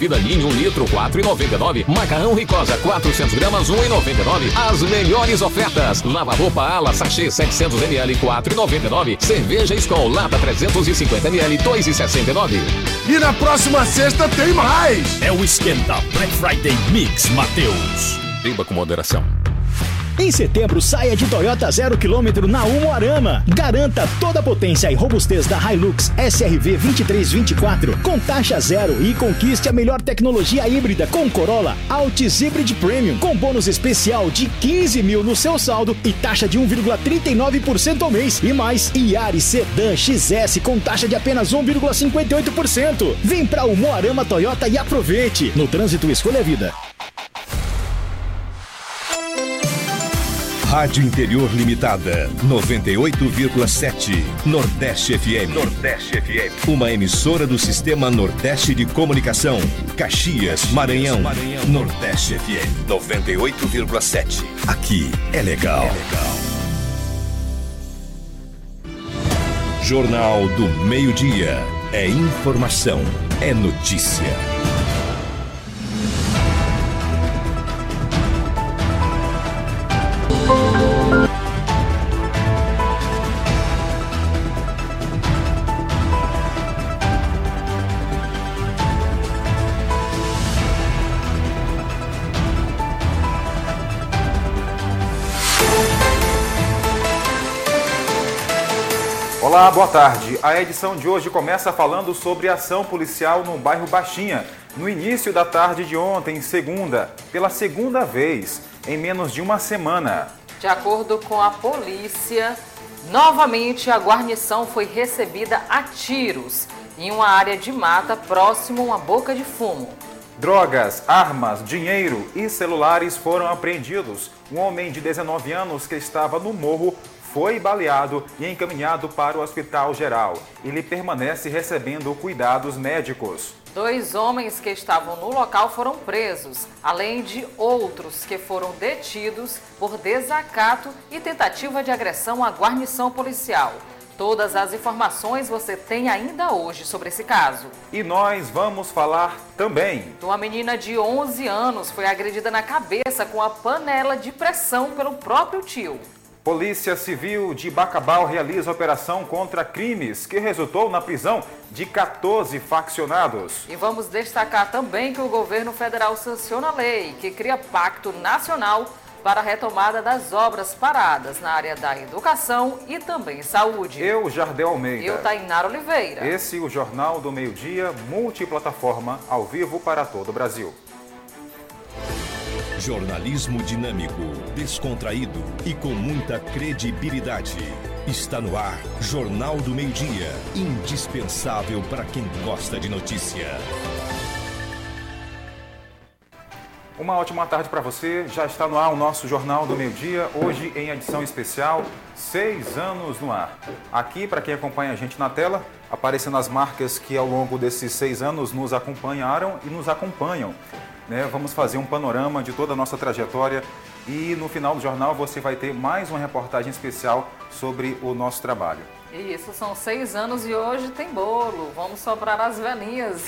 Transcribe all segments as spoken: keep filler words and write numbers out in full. Vida Linha um litro, quatro reais e noventa e nove centavos. Macarrão Ricosa, quatrocentos gramas, um real e noventa e nove centavos. As melhores ofertas. Lava-roupa ala, sachê, setecentos mililitros, quatro reais e noventa e nove centavos. Cerveja Skol, lata, trezentos e cinquenta mililitros, dois reais e sessenta e nove centavos. E na próxima sexta tem mais. É o Esquenta Black Friday Mix, Matheus. Beba com moderação. Em setembro, saia de Toyota zero quilômetro na Umuarama. Garanta toda a potência e robustez da Hilux S R V vinte e três vinte e quatro com taxa zero e conquiste a melhor tecnologia híbrida com Corolla Altis Hybrid Premium, com bônus especial de quinze mil no seu saldo e taxa de um vírgula trinta e nove por cento ao mês. E mais, Yaris Sedan X S com taxa de apenas um vírgula cinquenta e oito por cento. Vem pra Umuarama Toyota e aproveite. No trânsito, escolha a vida. Rádio Interior Limitada, noventa e oito vírgula sete, Nordeste F M. Nordeste F M. Uma emissora do Sistema Nordeste de Comunicação. Caxias, Maranhão. Maranhão. Nordeste F M, noventa e oito vírgula sete. Aqui é legal. É legal. Jornal do Meio-Dia. É informação, é notícia. Olá, boa tarde. A edição de hoje começa falando sobre a ação policial no bairro Baixinha. No início da tarde de ontem, segunda, pela segunda vez, em menos de uma semana. De acordo com a polícia, novamente a guarnição foi recebida a tiros em uma área de mata próximo a uma boca de fumo. Drogas, armas, dinheiro e celulares foram apreendidos. Um homem de dezenove anos que estava no morro foi baleado e encaminhado para o Hospital Geral. Ele permanece recebendo cuidados médicos. Dois homens que estavam no local foram presos, além de outros que foram detidos por desacato e tentativa de agressão à guarnição policial. Todas as informações você tem ainda hoje sobre esse caso. E nós vamos falar também. Uma menina de onze anos foi agredida na cabeça com a panela de pressão pelo próprio tio. Polícia Civil de Bacabal realiza operação contra crimes que resultou na prisão de quatorze faccionados. E vamos destacar também que o governo federal sanciona a lei que cria pacto nacional para a retomada das obras paradas na área da educação e também saúde. Eu, Jardel Almeida. Eu, Tainá Oliveira. Esse é o Jornal do Meio-Dia, multiplataforma, ao vivo para todo o Brasil. Jornalismo dinâmico, descontraído e com muita credibilidade. Está no ar, Jornal do Meio-Dia, indispensável para quem gosta de notícia. Uma ótima tarde para você. Já está no ar o nosso Jornal do Meio-Dia, hoje em edição especial, seis anos no ar. Aqui, para quem acompanha a gente na tela, aparecendo as marcas que ao longo desses seis anos nos acompanharam e nos acompanham. Vamos fazer um panorama de toda a nossa trajetória e no final do jornal você vai ter mais uma reportagem especial sobre o nosso trabalho. Isso, são seis anos e hoje tem bolo. Vamos sobrar as velhinhas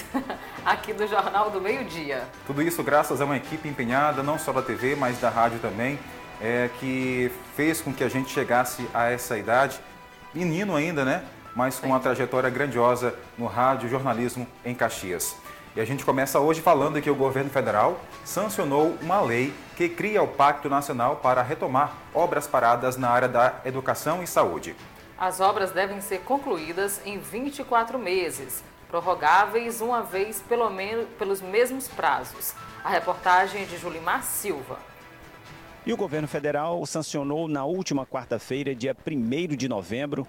aqui do Jornal do Meio-Dia. Tudo isso graças a uma equipe empenhada, não só da T V, mas da rádio também, é, que fez com que a gente chegasse a essa idade, menino ainda, né? Mas com uma trajetória grandiosa no rádio e jornalismo em Caxias. E a gente começa hoje falando que o governo federal sancionou uma lei que cria o Pacto Nacional para retomar obras paradas na área da educação e saúde. As obras devem ser concluídas em vinte e quatro meses, prorrogáveis uma vez pelo menos pelos mesmos prazos. A reportagem é de Julimar Silva. E o governo federal sancionou na última quarta-feira, dia primeiro de novembro,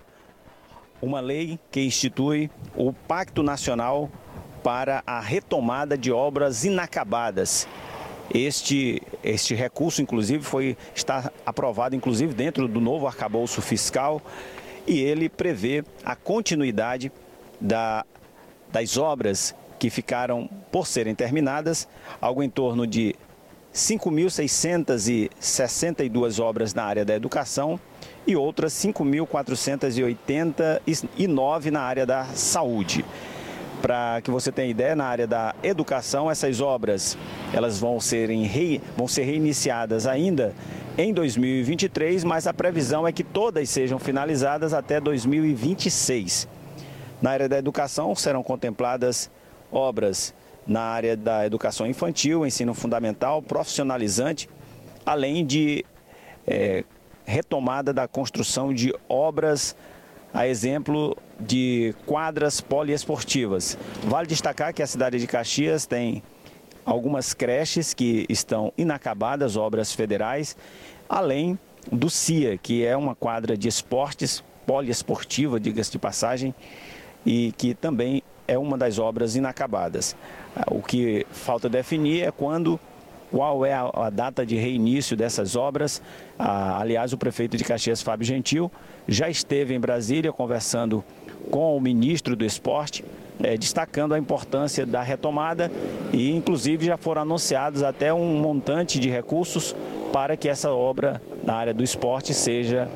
uma lei que institui o Pacto Nacional para a retomada de obras inacabadas. Este, este recurso, inclusive, foi, está aprovado, inclusive, dentro do novo arcabouço fiscal, e ele prevê a continuidade da, das obras que ficaram por serem terminadas, algo em torno de cinco mil seiscentas e sessenta e duas obras na área da educação e outras cinco mil quatrocentas e oitenta e nove na área da saúde. Para que você tenha ideia, na área da educação, essas obras elas vão, serem re... vão ser reiniciadas ainda em dois mil e vinte e três, mas a previsão é que todas sejam finalizadas até dois mil e vinte e seis. Na área da educação serão contempladas obras na área da educação infantil, ensino fundamental, profissionalizante, além de é, retomada da construção de obras, a exemplo de quadras poliesportivas. Vale destacar que a cidade de Caxias tem algumas creches que estão inacabadas, obras federais, além do C I A, que é uma quadra de esportes, poliesportiva, diga-se de passagem, e que também é uma das obras inacabadas. O que falta definir é quando, qual é a data de reinício dessas obras. Aliás, o prefeito de Caxias, Fábio Gentil, já esteve em Brasília conversando com o ministro do Esporte, é, destacando a importância da retomada e, inclusive, já foram anunciados até um montante de recursos para que essa obra na área do esporte seja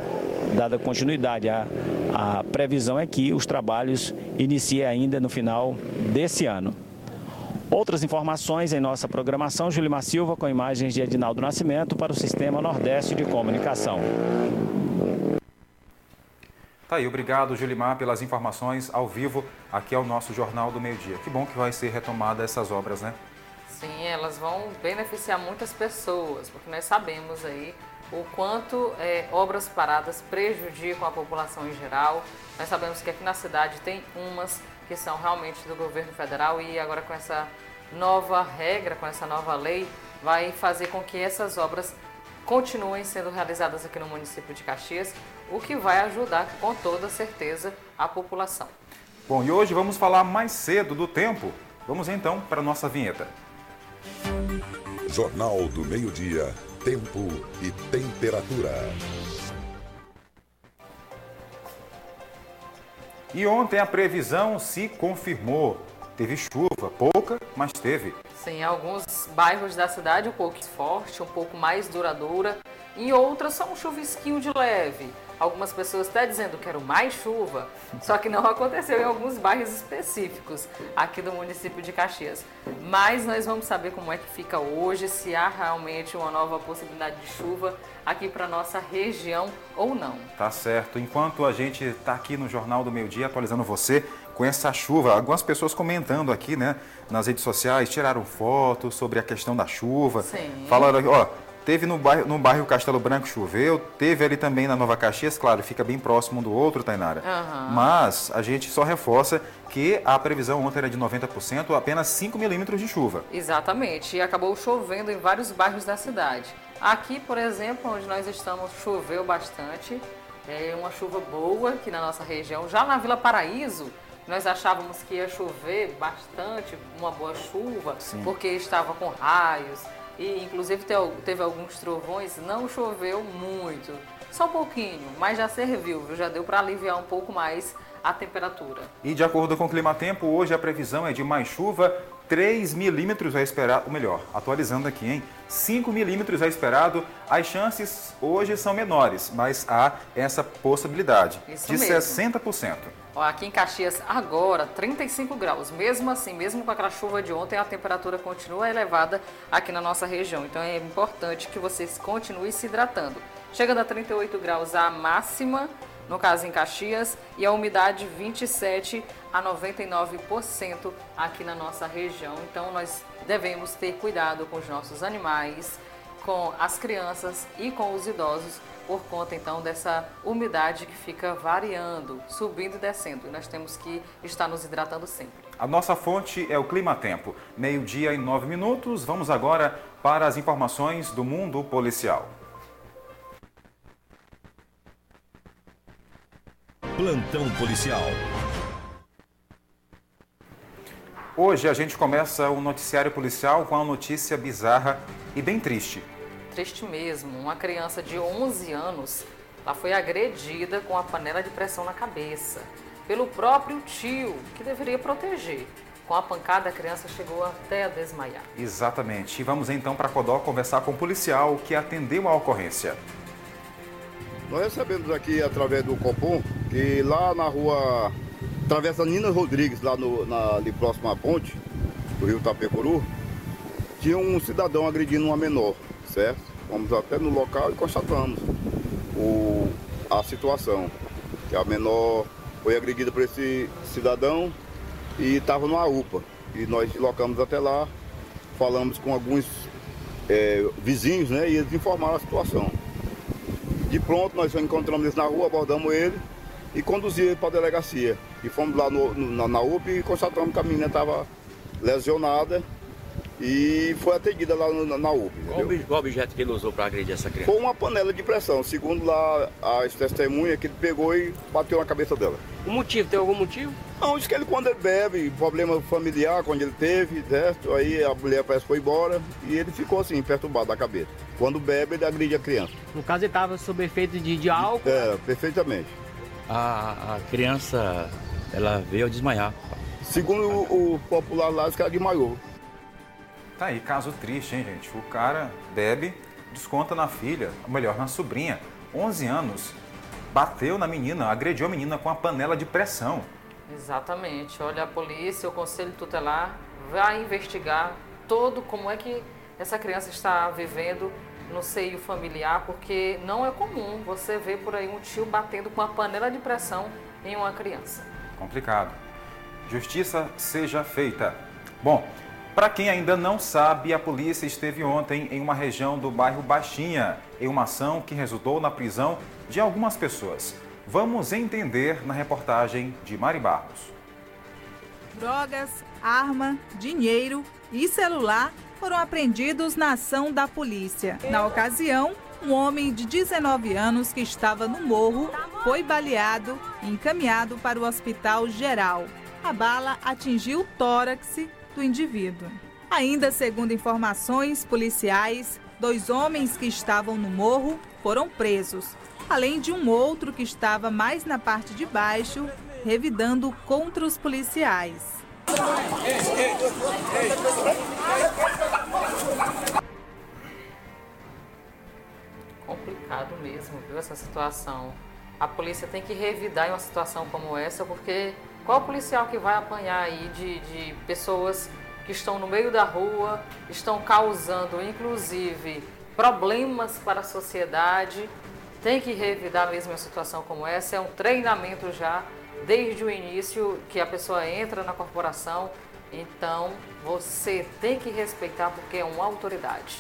dada continuidade. A, a previsão é que os trabalhos iniciem ainda no final desse ano. Outras informações em nossa programação, Julimar Silva com imagens de Edinaldo Nascimento para o Sistema Nordeste de Comunicação. Tá aí, obrigado, Julimar, pelas informações ao vivo aqui ao nosso Jornal do Meio-Dia. Que bom que vai ser retomada essas obras, né? Sim, elas vão beneficiar muitas pessoas, porque nós sabemos aí o quanto é, obras paradas prejudicam a população em geral. Nós sabemos que aqui na cidade tem umas que são realmente do governo federal e agora com essa nova regra, com essa nova lei, vai fazer com que essas obras continuem sendo realizadas aqui no município de Caxias, o que vai ajudar com toda certeza a população. Bom, e hoje vamos falar mais cedo do tempo. Vamos então para a nossa vinheta. Jornal do Meio-Dia, Tempo e Temperatura. E ontem a previsão se confirmou. Teve chuva, pouca, mas teve. Sim, em alguns bairros da cidade um pouco forte, um pouco mais duradoura. Em outras só um chuvisquinho de leve. Algumas pessoas até dizendo quero mais chuva, só que não aconteceu em alguns bairros específicos aqui do município de Caxias. Mas nós vamos saber como é que fica hoje, se há realmente uma nova possibilidade de chuva aqui para a nossa região ou não. Tá certo. Enquanto a gente está aqui no Jornal do Meio-Dia atualizando você com essa chuva, algumas pessoas comentando aqui, né, nas redes sociais, tiraram fotos sobre a questão da chuva. Sim. Falaram, ó... Teve no bairro, no bairro Castelo Branco, choveu, teve ali também na Nova Caxias, claro, fica bem próximo um do outro, Tainara. Uhum. Mas a gente só reforça que a previsão ontem era de noventa por cento, apenas cinco milímetros de chuva. Exatamente, e acabou chovendo em vários bairros da cidade. Aqui, por exemplo, onde nós estamos, choveu bastante, é uma chuva boa aqui na nossa região. Já na Vila Paraíso, nós achávamos que ia chover bastante, uma boa chuva, sim, porque estava com raios. E, inclusive, teve alguns trovões, não choveu muito, só um pouquinho, mas já serviu, já deu para aliviar um pouco mais a temperatura. E de acordo com o Climatempo, hoje a previsão é de mais chuva, três milímetros é esperado, ou melhor, atualizando aqui, hein? cinco milímetros é esperado, as chances hoje são menores, mas há essa possibilidade isso de mesmo. sessenta por cento. Aqui em Caxias, agora, trinta e cinco graus. Mesmo assim, mesmo com aquela chuva de ontem, a temperatura continua elevada aqui na nossa região. Então, é importante que vocês continuem se hidratando. Chegando a trinta e oito graus a máxima, no caso em Caxias, e a umidade vinte e sete a noventa e nove por cento aqui na nossa região. Então, nós devemos ter cuidado com os nossos animais, com as crianças e com os idosos, por conta, então, dessa umidade que fica variando, subindo e descendo. E nós temos que estar nos hidratando sempre. A nossa fonte é o Climatempo. Meio-dia e nove minutos. Vamos agora para as informações do mundo policial. Plantão policial. Hoje a gente começa o noticiário policial com uma notícia bizarra e bem triste. Triste mesmo, uma criança de onze anos, ela foi agredida com a panela de pressão na cabeça pelo próprio tio, que deveria proteger. Com a pancada, a criança chegou até a desmaiar. Exatamente. E vamos então para Codó conversar com o policial que atendeu a ocorrência. Nós recebemos aqui através do Copom que lá na rua Travessa Nina Rodrigues, lá no, na, ali próximo à ponte, do rio Itapecuru, tinha um cidadão agredindo uma menor, certo? Fomos até no local e constatamos o, a situação, que a menor foi agredida por esse cidadão e estava numa U P A. E nós deslocamos até lá, falamos com alguns é, vizinhos, né, e eles informaram a situação. De pronto, nós só encontramos eles na rua, abordamos ele e conduzimos ele para a delegacia. E fomos lá no, no, na, na U P A e constatamos que a menina estava lesionada e foi atendida lá no, na, na U P A. Qual, qual objeto que ele usou para agredir essa criança? Foi uma panela de pressão, segundo lá as testemunhas, que ele pegou e bateu na cabeça dela. O motivo, tem algum motivo? Não, diz que ele, quando ele bebe, problema familiar, quando ele teve, certo? Aí a mulher parece que foi embora e ele ficou assim, perturbado da cabeça. Quando bebe, ele agride a criança. No caso, ele estava sob efeito de, de álcool? É, perfeitamente. A, a criança, ela veio desmaiar. Segundo o, o popular lá, esse cara desmaiou. Tá aí, caso triste, hein, gente? O cara bebe, desconta na filha, ou melhor, na sobrinha, onze anos, bateu na menina, agrediu a menina com a panela de pressão. Exatamente. Olha, a polícia, o Conselho Tutelar vai investigar todo como é que essa criança está vivendo no seio familiar, porque não é comum você ver por aí um tio batendo com a panela de pressão em uma criança. Complicado. Justiça seja feita. Bom, para quem ainda não sabe, a polícia esteve ontem em uma região do bairro Baixinha, em uma ação que resultou na prisão de algumas pessoas. Vamos entender na reportagem de Mari Barros. Drogas, arma, dinheiro e celular foram apreendidos na ação da polícia. Na ocasião, um homem de dezenove anos que estava no morro foi baleado e encaminhado para o Hospital Geral. A bala atingiu o tórax do indivíduo. Ainda segundo informações policiais, dois homens que estavam no morro foram presos, além de um outro que estava mais na parte de baixo, revidando contra os policiais. Complicado mesmo, viu, essa situação. A polícia tem que revidar em uma situação como essa, porque qual policial que vai apanhar aí de, de pessoas que estão no meio da rua, estão causando, inclusive, problemas para a sociedade? Tem que revidar mesmo uma situação como essa. É um treinamento já desde o início que a pessoa entra na corporação. Então, você tem que respeitar porque é uma autoridade.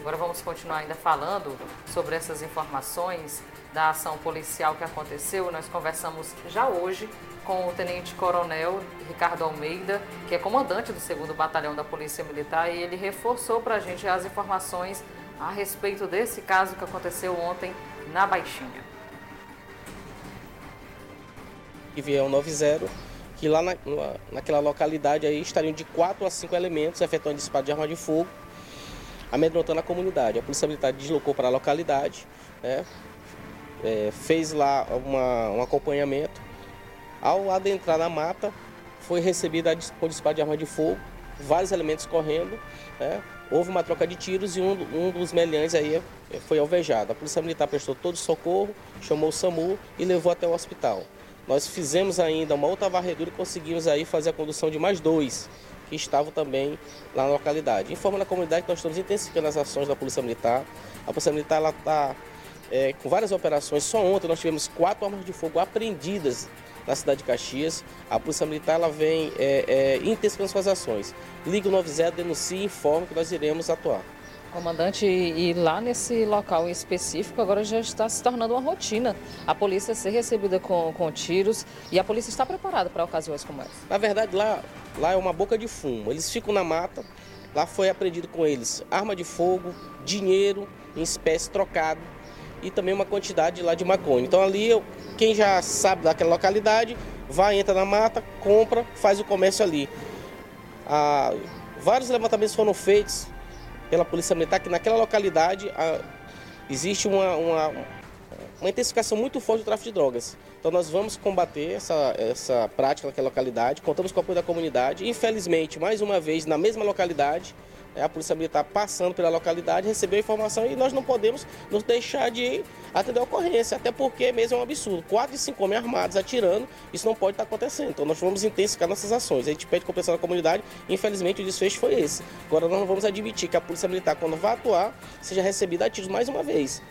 Agora vamos continuar ainda falando sobre essas informações da ação policial que aconteceu. Nós conversamos já hoje com o Tenente Coronel Ricardo Almeida, que é comandante do segundo Batalhão da Polícia Militar, e ele reforçou para a gente as informações a respeito desse caso que aconteceu ontem na Baixinha. E veio noventa, que lá na, naquela localidade aí estariam de quatro a cinco elementos efetuando disparo de arma de fogo, amedrontando a comunidade. A Polícia Militar deslocou para a localidade, né, é, fez lá uma, um acompanhamento. Ao adentrar na mata, foi recebida com disparo de arma de fogo, vários elementos correndo, né. Houve uma troca de tiros e um, um dos meliantes aí foi alvejado. A Polícia Militar prestou todo o socorro, chamou o SAMU e levou até o hospital. Nós fizemos ainda uma outra varredura e conseguimos aí fazer a condução de mais dois que estavam também lá na localidade. Informando a comunidade que nós estamos intensificando as ações da Polícia Militar. A Polícia Militar está é, com várias operações. Só ontem nós tivemos quatro armas de fogo apreendidas na cidade de Caxias. A Polícia Militar ela vem é, é, intensificando suas ações. Liga o noventa, denuncie e informe que nós iremos atuar. Comandante, e lá nesse local em específico agora já está se tornando uma rotina a polícia ser recebida com, com tiros, e a polícia está preparada para ocasiões como essa? Na verdade, lá, lá é uma boca de fumo. Eles ficam na mata, lá foi apreendido com eles arma de fogo, dinheiro em espécie trocado, e também uma quantidade lá de maconha. Então ali, quem já sabe daquela localidade, vai, entra na mata, compra, faz o comércio ali. Ah, vários levantamentos foram feitos pela Polícia Militar, que naquela localidade ah, existe uma, uma, uma intensificação muito forte do tráfico de drogas. Então nós vamos combater essa, essa prática naquela localidade, contamos com o apoio da comunidade. Infelizmente, mais uma vez, na mesma localidade, a Polícia Militar passando pela localidade, recebeu a informação e nós não podemos nos deixar de atender a ocorrência, até porque mesmo é um absurdo. Quatro e cinco homens armados atirando, isso não pode estar acontecendo. Então nós vamos intensificar nossas ações. A gente pede compensação à comunidade, infelizmente o desfecho foi esse. Agora nós não vamos admitir que a Polícia Militar, quando vai atuar, seja recebida a tiros mais uma vez.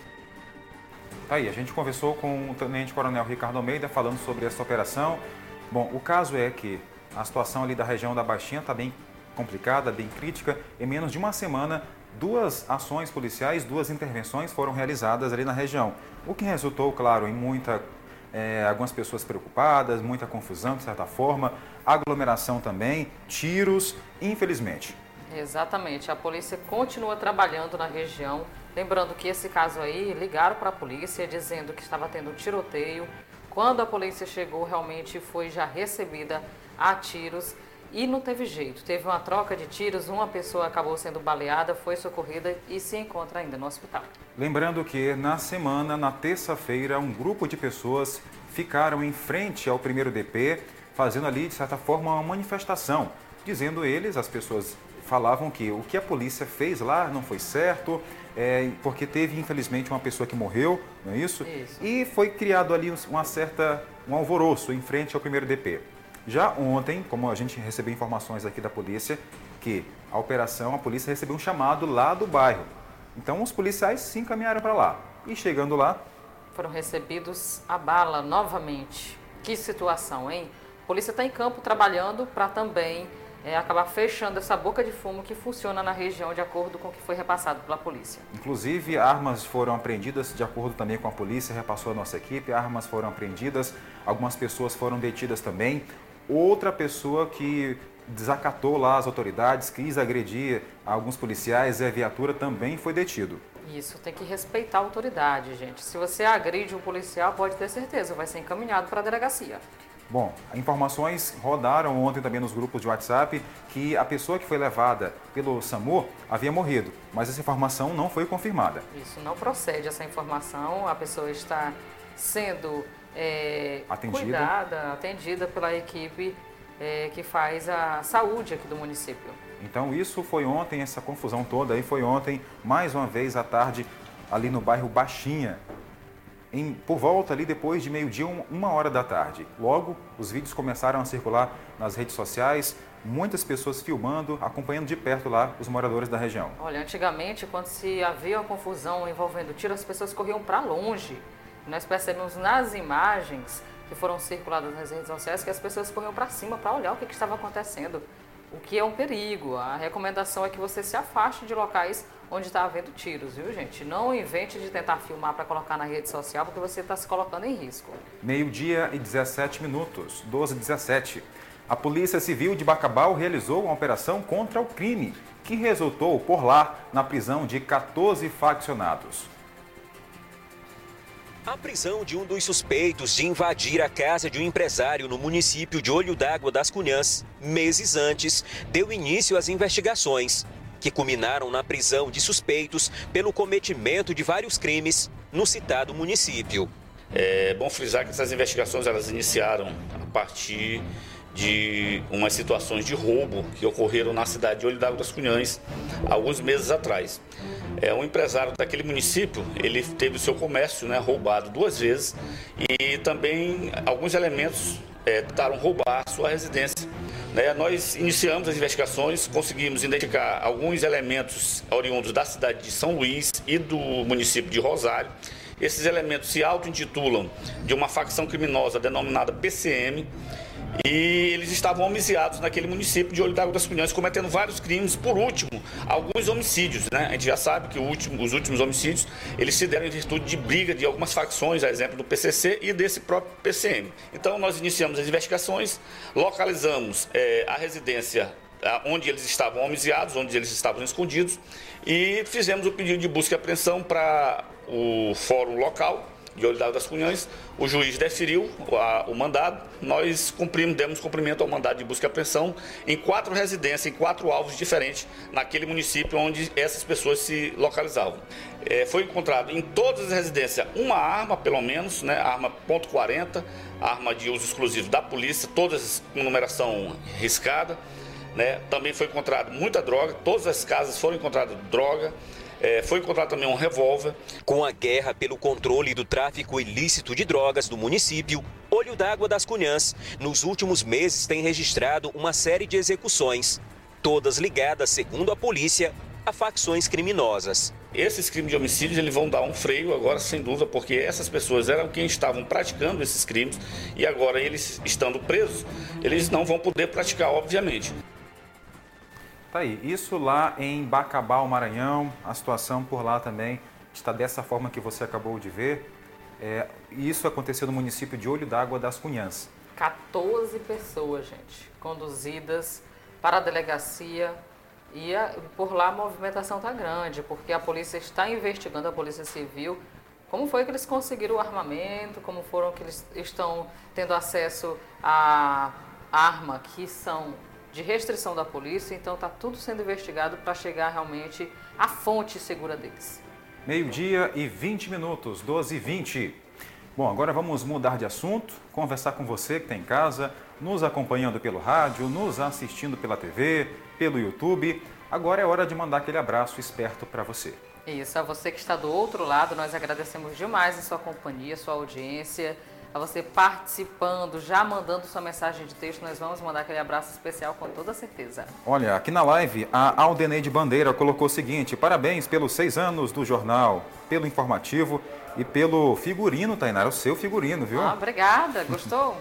Aí, a gente conversou com o Tenente-Coronel Ricardo Almeida falando sobre essa operação. Bom, o caso é que a situação ali da região da Baixinha está bem complicada, bem crítica. Em menos de uma semana, duas ações policiais, duas intervenções foram realizadas ali na região. O que resultou, claro, em muita, é, algumas pessoas preocupadas, muita confusão, de certa forma, aglomeração também, tiros, infelizmente. Exatamente. A polícia continua trabalhando na região. Lembrando que esse caso aí, ligaram para a polícia dizendo que estava tendo um tiroteio. Quando a polícia chegou, realmente foi já recebida a tiros. E não teve jeito, teve uma troca de tiros, uma pessoa acabou sendo baleada, foi socorrida e se encontra ainda no hospital. Lembrando que na semana, na terça-feira, um grupo de pessoas ficaram em frente ao primeiro D P, fazendo ali, de certa forma, uma manifestação. Dizendo eles, as pessoas falavam que o que a polícia fez lá não foi certo, é, porque teve, infelizmente, uma pessoa que morreu, não é isso? Isso. E foi criado ali uma certa, um alvoroço em frente ao primeiro D P. Já ontem, como a gente recebeu informações aqui da polícia, que a operação, a polícia recebeu um chamado lá do bairro. Então, os policiais se encaminharam para lá. E chegando lá... foram recebidos a bala novamente. Que situação, hein? A polícia está em campo trabalhando para também é, acabar fechando essa boca de fumo que funciona na região de acordo com o que foi repassado pela polícia. Inclusive, armas foram apreendidas de acordo também com a polícia, repassou a nossa equipe, armas foram apreendidas, algumas pessoas foram detidas também. Outra pessoa que desacatou lá as autoridades, quis agredir alguns policiais e a viatura também foi detido. Isso, tem que respeitar a autoridade, gente. Se você agride um policial, pode ter certeza, vai ser encaminhado para a delegacia. Bom, informações rodaram ontem também nos grupos de WhatsApp que a pessoa que foi levada pelo SAMU havia morrido, mas essa informação não foi confirmada. Isso, não procede essa informação, a pessoa está sendo... É, atendida. Cuidada, atendida pela equipe é, que faz a saúde aqui do município. Então isso foi ontem, essa confusão toda aí foi ontem, mais uma vez à tarde, ali no bairro Baixinha. Em, por volta ali depois de meio-dia, um, uma hora da tarde. Logo, os vídeos começaram a circular nas redes sociais, muitas pessoas filmando, acompanhando de perto lá os moradores da região. Olha, antigamente quando se havia uma confusão envolvendo tiro, as pessoas corriam para longe. Nós percebemos nas imagens que foram circuladas nas redes sociais que as pessoas corriam para cima para olhar o que, que estava acontecendo, o que é um perigo. A recomendação é que você se afaste de locais onde está havendo tiros, viu, gente? Não invente de tentar filmar para colocar na rede social porque você está se colocando em risco. Meio-dia e dezessete minutos, doze e dezessete. A Polícia Civil de Bacabal realizou uma operação contra o crime que resultou, por lá, na prisão de quatorze faccionados. A prisão de um dos suspeitos de invadir a casa de um empresário no município de Olho d'Água das Cunhãs, meses antes, deu início às investigações, que culminaram na prisão de suspeitos pelo cometimento de vários crimes no citado município. É bom frisar que essas investigações elas iniciaram a partir de umas situações de roubo que ocorreram na cidade de Olho d'Água das Cunhãs alguns meses atrás. É, um empresário daquele município, ele teve o seu comércio, né, roubado duas vezes e também alguns elementos é, tentaram roubar a sua residência. Né, nós iniciamos as investigações, conseguimos identificar alguns elementos oriundos da cidade de São Luís e do município de Rosário. Esses elementos se auto-intitulam de uma facção criminosa denominada P C M e eles estavam homicidados naquele município de Olho d'Água das Cunhãs, cometendo vários crimes, por último, alguns homicídios, né? A gente já sabe que o último, os últimos homicídios, eles se deram em virtude de briga de algumas facções, a exemplo do P C C e desse próprio P C M. Então, nós iniciamos as investigações, localizamos é, a residência onde eles estavam homicidados, onde eles estavam escondidos e fizemos o pedido de busca e apreensão para o fórum local de Olho d'Água das Cunhãs, o juiz deferiu o mandado, nós cumprimos, demos cumprimento ao mandado de busca e apreensão em quatro residências, em quatro alvos diferentes, naquele município onde essas pessoas se localizavam. É, foi encontrado em todas as residências uma arma, pelo menos, né, arma ponto quarenta, arma de uso exclusivo da polícia, todas com numeração riscada, né, também foi encontrado muita droga, todas as casas foram encontradas droga. É, foi encontrado também um revólver. Com a guerra pelo controle do tráfico ilícito de drogas do município, Olho d'Água das Cunhãs, nos últimos meses tem registrado uma série de execuções, todas ligadas, segundo a polícia, a facções criminosas. Esses crimes de homicídios eles vão dar um freio agora, sem dúvida, porque essas pessoas eram quem estavam praticando esses crimes e agora eles, estando presos, eles não vão poder praticar, obviamente. Tá aí, isso lá em Bacabal, Maranhão, a situação por lá também está dessa forma que você acabou de ver. É, isso aconteceu no município de Olho d'Água das Cunhãs. quatorze pessoas, gente, conduzidas para a delegacia e a, por lá a movimentação tá grande, porque a polícia está investigando, a polícia civil, como foi que eles conseguiram o armamento, como foram que eles estão tendo acesso à arma que são... de restrição da polícia, então está tudo sendo investigado para chegar realmente à fonte segura deles. Meio-dia e vinte minutos, doze e vinte. Bom, agora vamos mudar de assunto, conversar com você que está em casa, nos acompanhando pelo rádio, nos assistindo pela T V, pelo YouTube. Agora é hora de mandar aquele abraço esperto para você. Isso, a você que está do outro lado, nós agradecemos demais a sua companhia, a sua audiência. A você participando, já mandando sua mensagem de texto, nós vamos mandar aquele abraço especial com toda certeza. Olha, aqui na live, a Aldeneide Bandeira colocou o seguinte: parabéns pelos seis anos do jornal, pelo informativo e pelo figurino, Tainá, o seu figurino, viu? Ah, obrigada, gostou?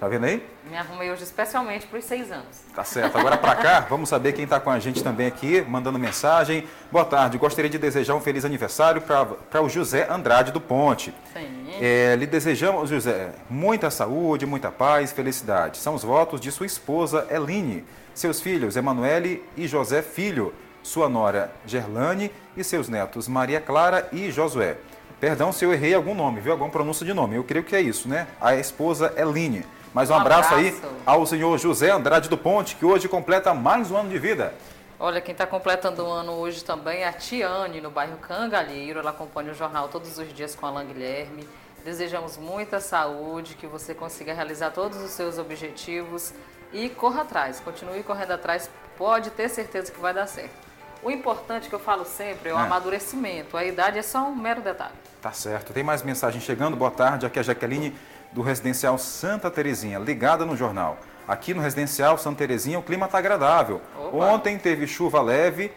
Tá vendo aí? Me arrumei hoje especialmente para os seis anos. Tá certo, agora para cá, vamos saber quem está com a gente também aqui, mandando mensagem. Boa tarde, gostaria de desejar um feliz aniversário para o José Andrade do Ponte. Sim. É, lhe desejamos, José, muita saúde, muita paz, felicidade. São os votos de sua esposa, Eline, seus filhos, Emanuele e José Filho, sua nora, Gerlane, e seus netos, Maria Clara e Josué. Perdão se eu errei algum nome, viu? Alguma pronúncia de nome, eu creio que é isso, né? A esposa, Eline. Mas um, um abraço, abraço aí ao senhor José Andrade do Ponte, que hoje completa mais um ano de vida. Olha, quem está completando o ano hoje também é a Tiane, no bairro Cangalheiro. Ela acompanha o jornal todos os dias com a Alain Guilherme. Desejamos muita saúde, que você consiga realizar todos os seus objetivos e corra atrás, continue correndo atrás, pode ter certeza que vai dar certo. O importante que eu falo sempre é o é. amadurecimento, a idade é só um mero detalhe. Tá certo, tem mais mensagem chegando, boa tarde, aqui é a Jaqueline do Residencial Santa Terezinha, ligada no jornal. Aqui no Residencial Santa Terezinha o clima está agradável, opa. Ontem teve chuva leve,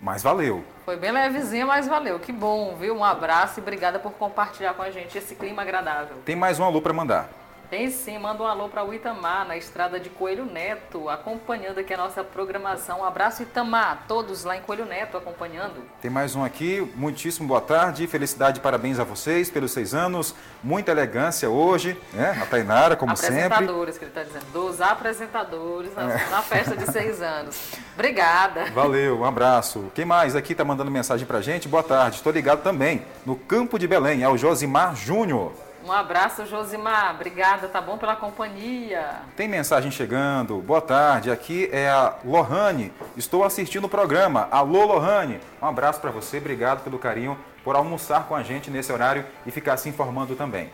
mas valeu. Foi bem levezinha, mas valeu. Que bom, viu? Um abraço e obrigada por compartilhar com a gente esse clima agradável. Tem mais um alô para mandar? Tem sim, manda um alô para o Itamar, na estrada de Coelho Neto, acompanhando aqui a nossa programação. Um abraço, Itamar, todos lá em Coelho Neto acompanhando. Tem mais um aqui, muitíssimo boa tarde, felicidade e parabéns a vocês pelos seis anos, muita elegância hoje, né? A Tainara, como apresentadores, sempre. Apresentadores, que ele está dizendo, dos apresentadores na, é. na festa de seis anos. Obrigada. Valeu, um abraço. Quem mais aqui está mandando mensagem para a gente? Boa tarde, estou ligado também no Campo de Belém, é o Josimar Júnior. Um abraço, Josimar. Obrigada, tá bom, pela companhia. Tem mensagem chegando. Boa tarde, aqui é a Lohane. Estou assistindo o programa. Alô, Lohane. Um abraço para você. Obrigado pelo carinho, por almoçar com a gente nesse horário e ficar se informando também.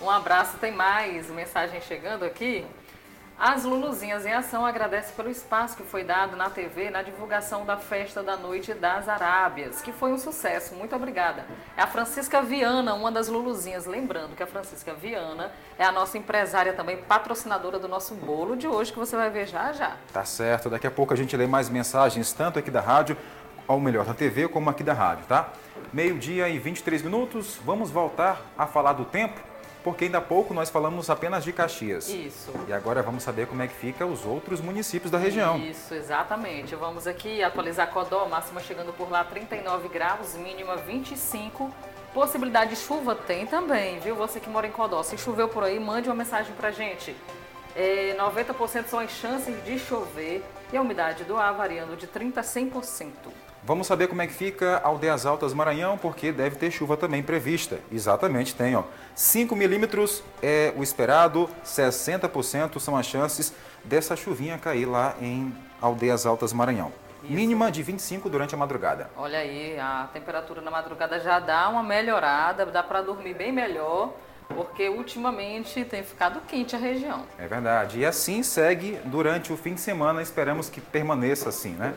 Um abraço, tem mais mensagem chegando aqui. As Luluzinhas em Ação agradecem pelo espaço que foi dado na T V na divulgação da Festa da Noite das Arábias, que foi um sucesso. Muito obrigada. É a Francisca Viana, uma das Luluzinhas. Lembrando que a Francisca Viana é a nossa empresária também, patrocinadora do nosso bolo de hoje, que você vai ver já já. Tá certo. Daqui a pouco a gente lê mais mensagens, tanto aqui da rádio, ou melhor, da T V, como aqui da rádio, tá? Meio-dia e vinte e três minutos. Vamos voltar a falar do tempo. Porque ainda há pouco nós falamos apenas de Caxias. Isso. E agora vamos saber como é que fica os outros municípios da região. Isso, exatamente. Vamos aqui atualizar Codó, máxima chegando por lá trinta e nove graus, mínima vinte e cinco. Possibilidade de chuva tem também, viu? Você que mora em Codó, se choveu por aí, mande uma mensagem pra gente. É, noventa por cento são as chances de chover. e a umidade do ar variando de trinta por cento a cem por cento. Vamos saber como é que fica Aldeias Altas, Maranhão, porque deve ter chuva também prevista. Exatamente, tem, ó. cinco milímetros é o esperado, sessenta por cento são as chances dessa chuvinha cair lá em Aldeias Altas, Maranhão. Isso. Mínima de vinte e cinco durante a madrugada. Olha aí, a temperatura na madrugada já dá uma melhorada, dá para dormir bem melhor, porque ultimamente tem ficado quente a região. É verdade. E assim segue durante o fim de semana, esperamos que permaneça assim, né?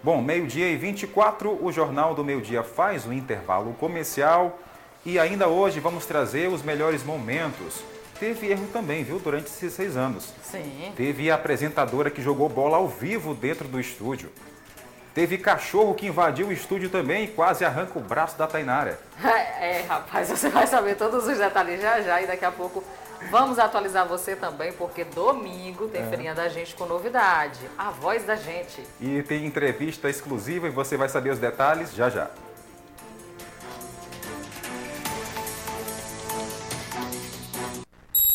Bom, meio-dia e vinte e quatro, o Jornal do Meio-Dia faz o intervalo comercial e ainda hoje vamos trazer os melhores momentos. Teve erro também, viu, durante esses seis anos. Sim. Teve a apresentadora que jogou bola ao vivo dentro do estúdio. Teve cachorro que invadiu o estúdio também e quase arranca o braço da Tainara. É, é, rapaz, você vai saber todos os detalhes já já e daqui a pouco vamos atualizar você também, porque domingo tem é. Feirinha da Gente com novidade, a Voz da Gente. E tem entrevista exclusiva e você vai saber os detalhes já já.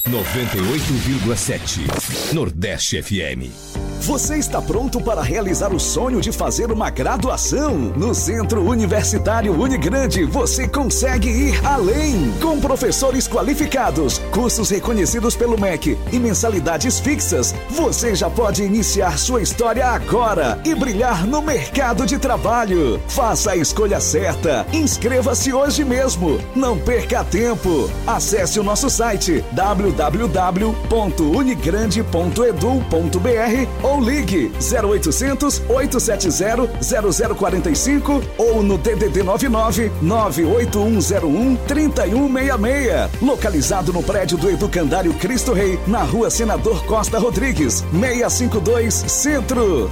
noventa e oito vírgula sete Nordeste F M. Você está pronto para realizar o sonho de fazer uma graduação? No Centro Universitário Unigrande, você consegue ir além. Com professores qualificados, cursos reconhecidos pelo M E C e mensalidades fixas, você já pode iniciar sua história agora e brilhar no mercado de trabalho. Faça a escolha certa. Inscreva-se hoje mesmo. Não perca tempo. Acesse o nosso site w w w ponto unigrande ponto edu ponto br ou ligue zero oitocentos, oitocentos e setenta, zero zero quarenta e cinco ou no D D D nove nove, nove oito um zero um, três um seis seis. Localizado no prédio do Educandário Cristo Rei, na rua Senador Costa Rodrigues, seiscentos e cinquenta e dois, Centro.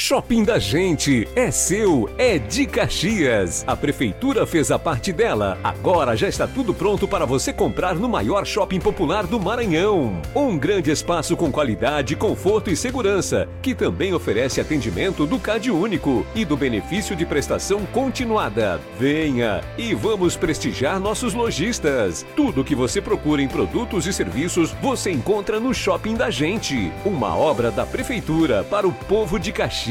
Shopping da Gente, é seu, é de Caxias. A prefeitura fez a parte dela. Agora já está tudo pronto para você comprar no maior shopping popular do Maranhão. Um grande espaço com qualidade, conforto e segurança, que também oferece atendimento do Cade Único e do benefício de prestação continuada. Venha e vamos prestigiar nossos lojistas. Tudo que você procura em produtos e serviços, você encontra no Shopping da Gente. Uma obra da prefeitura para o povo de Caxias.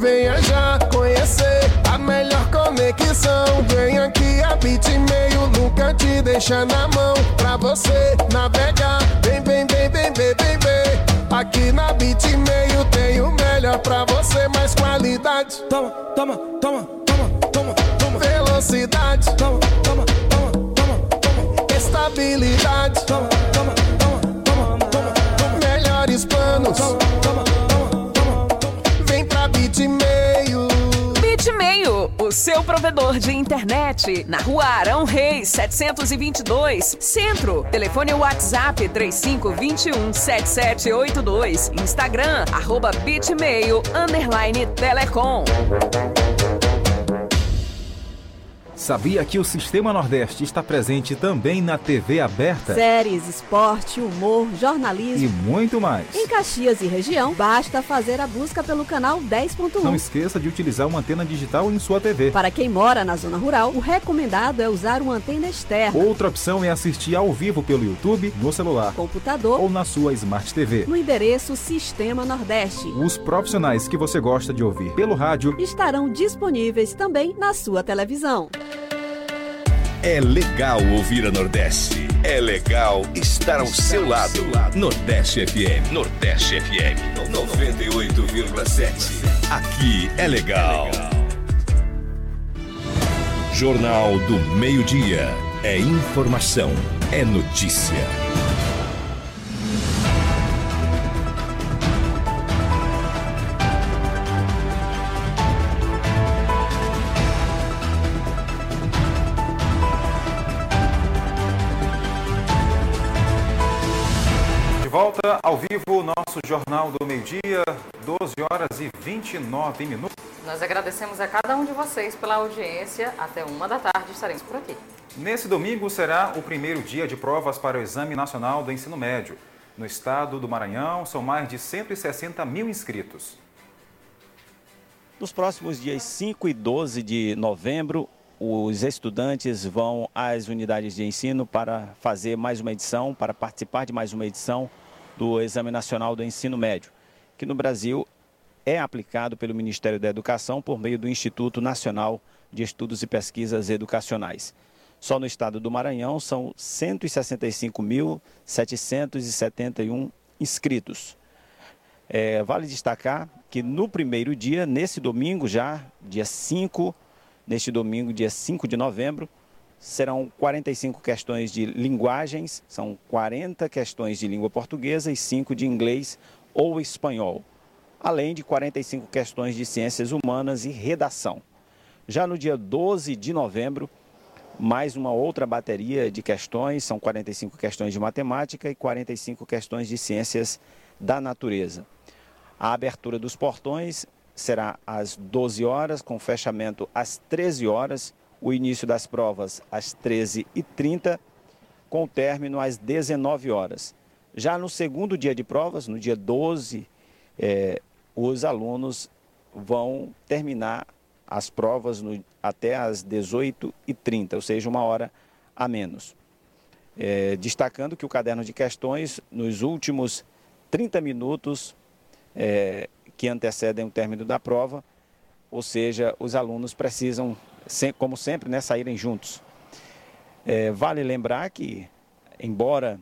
Venha já conhecer a melhor conexão. Vem aqui, habite meio, nunca te deixa na mão. Pra você navegar, vem, vem, vem, vem, vem, vem, vem. Aqui na Bit Meio tem o melhor pra você, mais qualidade. Toma, toma, toma, toma, toma, toma. Velocidade. Toma, toma, toma, toma, toma. Estabilidade. Toma, toma, toma, toma, toma, toma. Melhores planos. Toma, toma, toma, toma, toma. Vem pra Bit Meio. Bitmeio, o seu provedor de internet, na rua Arão Reis, setecentos e vinte e dois, Centro. Telefone WhatsApp trinta e cinco, vinte e um, setenta e sete oitenta e dois. Instagram, arroba Bitmeio, underline Telecom. Sabia que o Sistema Nordeste está presente também na T V aberta? Séries, esporte, humor, jornalismo e muito mais. Em Caxias e região, basta fazer a busca pelo canal dez ponto um. Não esqueça de utilizar uma antena digital em sua T V. Para quem mora na zona rural, o recomendado é usar uma antena externa. Outra opção é assistir ao vivo pelo YouTube, no celular, computador ou na sua Smart T V. No endereço Sistema Nordeste. Os profissionais que você gosta de ouvir pelo rádio estarão disponíveis também na sua televisão. É legal ouvir a Nordeste. É legal estar ao seu lado. Nordeste F M. Nordeste F M. noventa e oito vírgula sete. Aqui é legal. Jornal do Meio-Dia. É informação. É notícia. volta ao vivo o nosso Jornal do Meio-Dia, doze horas e vinte e nove minutos. Nós agradecemos a cada um de vocês pela audiência. Até uma da tarde estaremos por aqui. Nesse domingo será o primeiro dia de provas para o Exame Nacional do Ensino Médio. No estado do Maranhão, são mais de cento e sessenta mil inscritos. Nos próximos dias cinco e doze de novembro, os estudantes vão às unidades de ensino para fazer mais uma edição, para participar de mais uma edição do Exame Nacional do Ensino Médio, que no Brasil é aplicado pelo Ministério da Educação por meio do Instituto Nacional de Estudos e Pesquisas Educacionais. Só no estado do Maranhão são cento e sessenta e cinco mil setecentos e setenta e um inscritos. É, vale destacar que no primeiro dia, nesse domingo já, dia cinco, neste domingo, dia cinco de novembro, serão quarenta e cinco questões de linguagens, são quarenta questões de língua portuguesa e cinco de inglês ou espanhol, além de quarenta e cinco questões de ciências humanas e redação. Já no dia doze de novembro, mais uma outra bateria de questões, são quarenta e cinco questões de matemática e quarenta e cinco questões de ciências da natureza. A abertura dos portões será às doze horas, com fechamento às treze horas, o início das provas às treze e trinta, com o término às dezenove horas. Já no segundo dia de provas, no dia doze, eh, os alunos vão terminar as provas no, até às dezoito e trinta, ou seja, uma hora a menos. Eh, destacando que o caderno de questões, nos últimos trinta minutos, eh, que antecedem o término da prova, ou seja, os alunos precisam, como sempre, né, saírem juntos. É, vale lembrar que, embora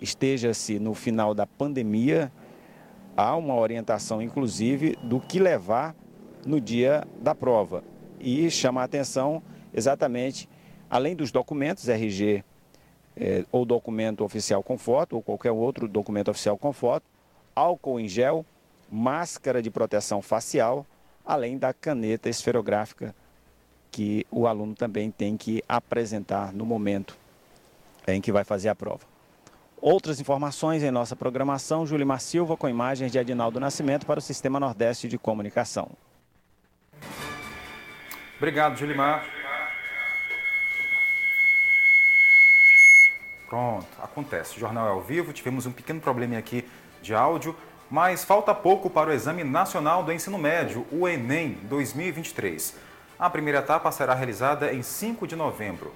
esteja-se no final da pandemia, há uma orientação, inclusive, do que levar no dia da prova. E chama a atenção exatamente, além dos documentos R G, é, ou documento oficial com foto, ou qualquer outro documento oficial com foto, álcool em gel, máscara de proteção facial, além da caneta esferográfica que o aluno também tem que apresentar no momento em que vai fazer a prova. Outras informações em nossa programação, Julimar Silva com imagens de Edinaldo Nascimento para o Sistema Nordeste de Comunicação. Obrigado, Julimar. Pronto, acontece. O jornal é ao vivo, tivemos um pequeno probleminha aqui de áudio, mas falta pouco para o Exame Nacional do Ensino Médio, o Enem dois mil e vinte e três. A primeira etapa será realizada em cinco de novembro,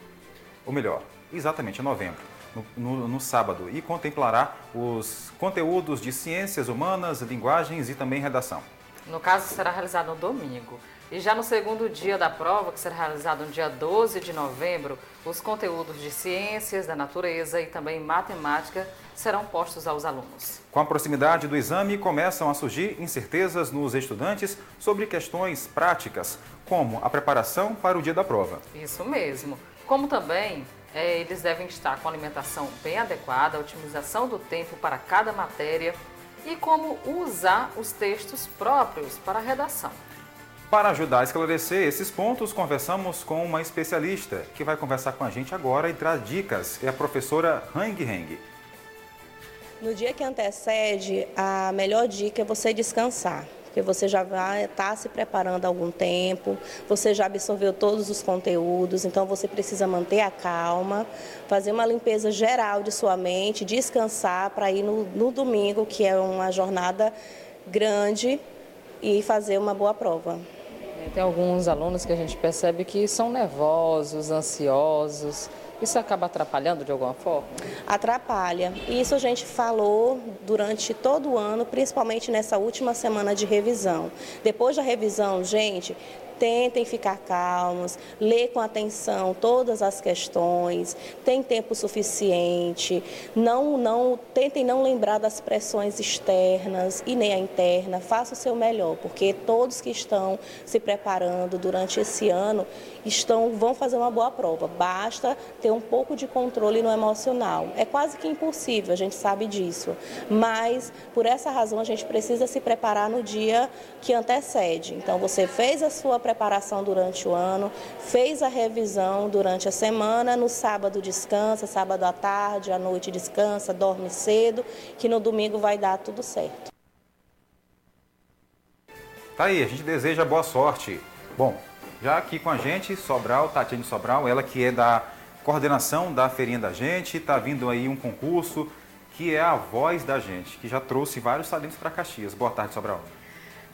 ou melhor, exatamente em novembro, no, no, no sábado, e contemplará os conteúdos de ciências humanas, linguagens e também redação. No caso, será realizado no domingo. E já no segundo dia da prova, que será realizado no dia doze de novembro, os conteúdos de ciências, da natureza e também matemática serão postos aos alunos. Com a proximidade do exame, começam a surgir incertezas nos estudantes sobre questões práticas, como a preparação para o dia da prova. Isso mesmo. Como também é, eles devem estar com alimentação bem adequada, a otimização do tempo para cada matéria e como usar os textos próprios para a redação. Para ajudar a esclarecer esses pontos, conversamos com uma especialista que vai conversar com a gente agora e traz dicas. É a professora Hang Heng. No dia que antecede, a melhor dica é você descansar, porque você já vai estar se preparando há algum tempo, você já absorveu todos os conteúdos, então você precisa manter a calma, fazer uma limpeza geral de sua mente, descansar para ir no, no domingo, que é uma jornada grande, e fazer uma boa prova. Tem alguns alunos que a gente percebe que são nervosos, ansiosos. Isso acaba atrapalhando de alguma forma? Atrapalha. Isso a gente falou durante todo o ano, principalmente nessa última semana de revisão. Depois da revisão, gente, tentem ficar calmos, lê com atenção todas as questões, tem tempo suficiente, não, não, tentem não lembrar das pressões externas e nem a interna, faça o seu melhor, porque todos que estão se preparando durante esse ano estão, vão fazer uma boa prova, basta ter um pouco de controle no emocional. É quase que impossível, a gente sabe disso, mas por essa razão a gente precisa se preparar no dia que antecede. Então você fez a sua preparação durante o ano, fez a revisão durante a semana, no sábado descansa, sábado à tarde, à noite descansa, dorme cedo, que no domingo vai dar tudo certo. Tá aí, a gente deseja boa sorte. Bom, já aqui com a gente, Sobral, Tatiana Sobral, ela que é da coordenação da Feirinha da Gente, está vindo aí um concurso que é a Voz da Gente, que já trouxe vários talentos para Caxias. Boa tarde, Sobral.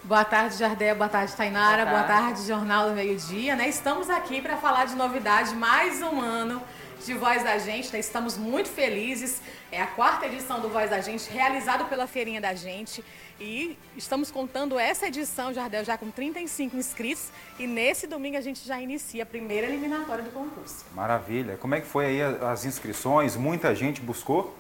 Boa tarde, Jardel. Boa tarde, Tainara. Boa tarde, Boa tarde Jornal do Meio-Dia. Né? Estamos aqui para falar de novidade, mais um ano de Voz da Gente, né? Estamos muito felizes. É a quarta edição do Voz da Gente, realizado pela Feirinha da Gente. E estamos contando essa edição, Jardel, já com trinta e cinco inscritos. E nesse domingo a gente já inicia a primeira eliminatória do concurso. Maravilha. Como é que foi aí as inscrições? Muita gente buscou?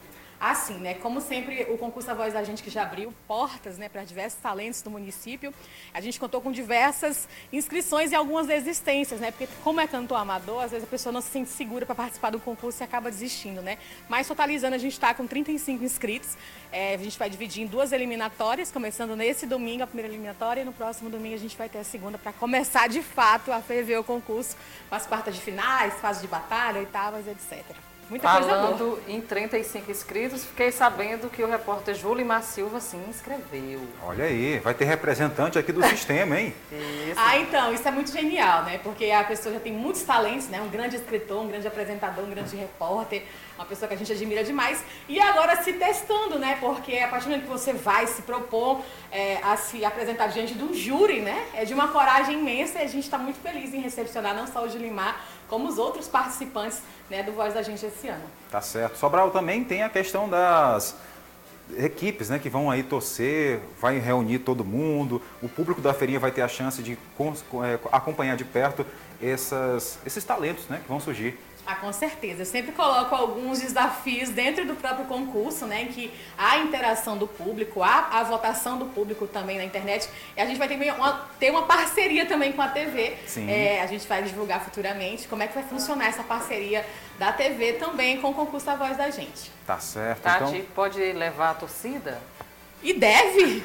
Assim, né? Como sempre, o concurso A Voz da Gente, que já abriu portas, né, para diversos talentos do município, a gente contou com diversas inscrições e algumas desistências, né? Porque como é cantor amador, às vezes a pessoa não se sente segura para participar do concurso e acaba desistindo, né? Mas totalizando, a gente está com trinta e cinco inscritos. É, a gente vai dividir em duas eliminatórias, começando nesse domingo a primeira eliminatória e no próximo domingo a gente vai ter a segunda para começar de fato a ferver o concurso, com as quartas de finais, fase de batalha, oitavas, etcétera. Muita Falando coisa em trinta e cinco inscritos, fiquei sabendo que o repórter Julimar Silva se inscreveu. Olha aí, vai ter representante aqui do sistema, hein? Isso. Ah, então, isso é muito genial, né? Porque a pessoa já tem muitos talentos, né? Um grande escritor, um grande apresentador, um grande repórter, uma pessoa que a gente admira demais. E agora se testando, né? Porque a partir do momento que você vai se propor é, a se apresentar diante de um júri, né? É de uma coragem imensa e a gente está muito feliz em recepcionar não só o Julimar, como os outros participantes, né, do Voz da Gente esse ano. Tá certo. Sobral, também tem a questão das equipes, né, que vão aí torcer, vai reunir todo mundo, o público da feirinha vai ter a chance de acompanhar de perto essas, esses talentos, né, que vão surgir. Ah, com certeza. Eu sempre coloco alguns desafios dentro do próprio concurso, né, em que há a interação do público, há a votação do público também na internet. E a gente vai ter uma, ter uma parceria também com a T V. Sim. É, a gente vai divulgar futuramente como é que vai funcionar essa parceria da T V também com o concurso A Voz da Gente. Tá certo. Tati, então pode levar a torcida? E deve,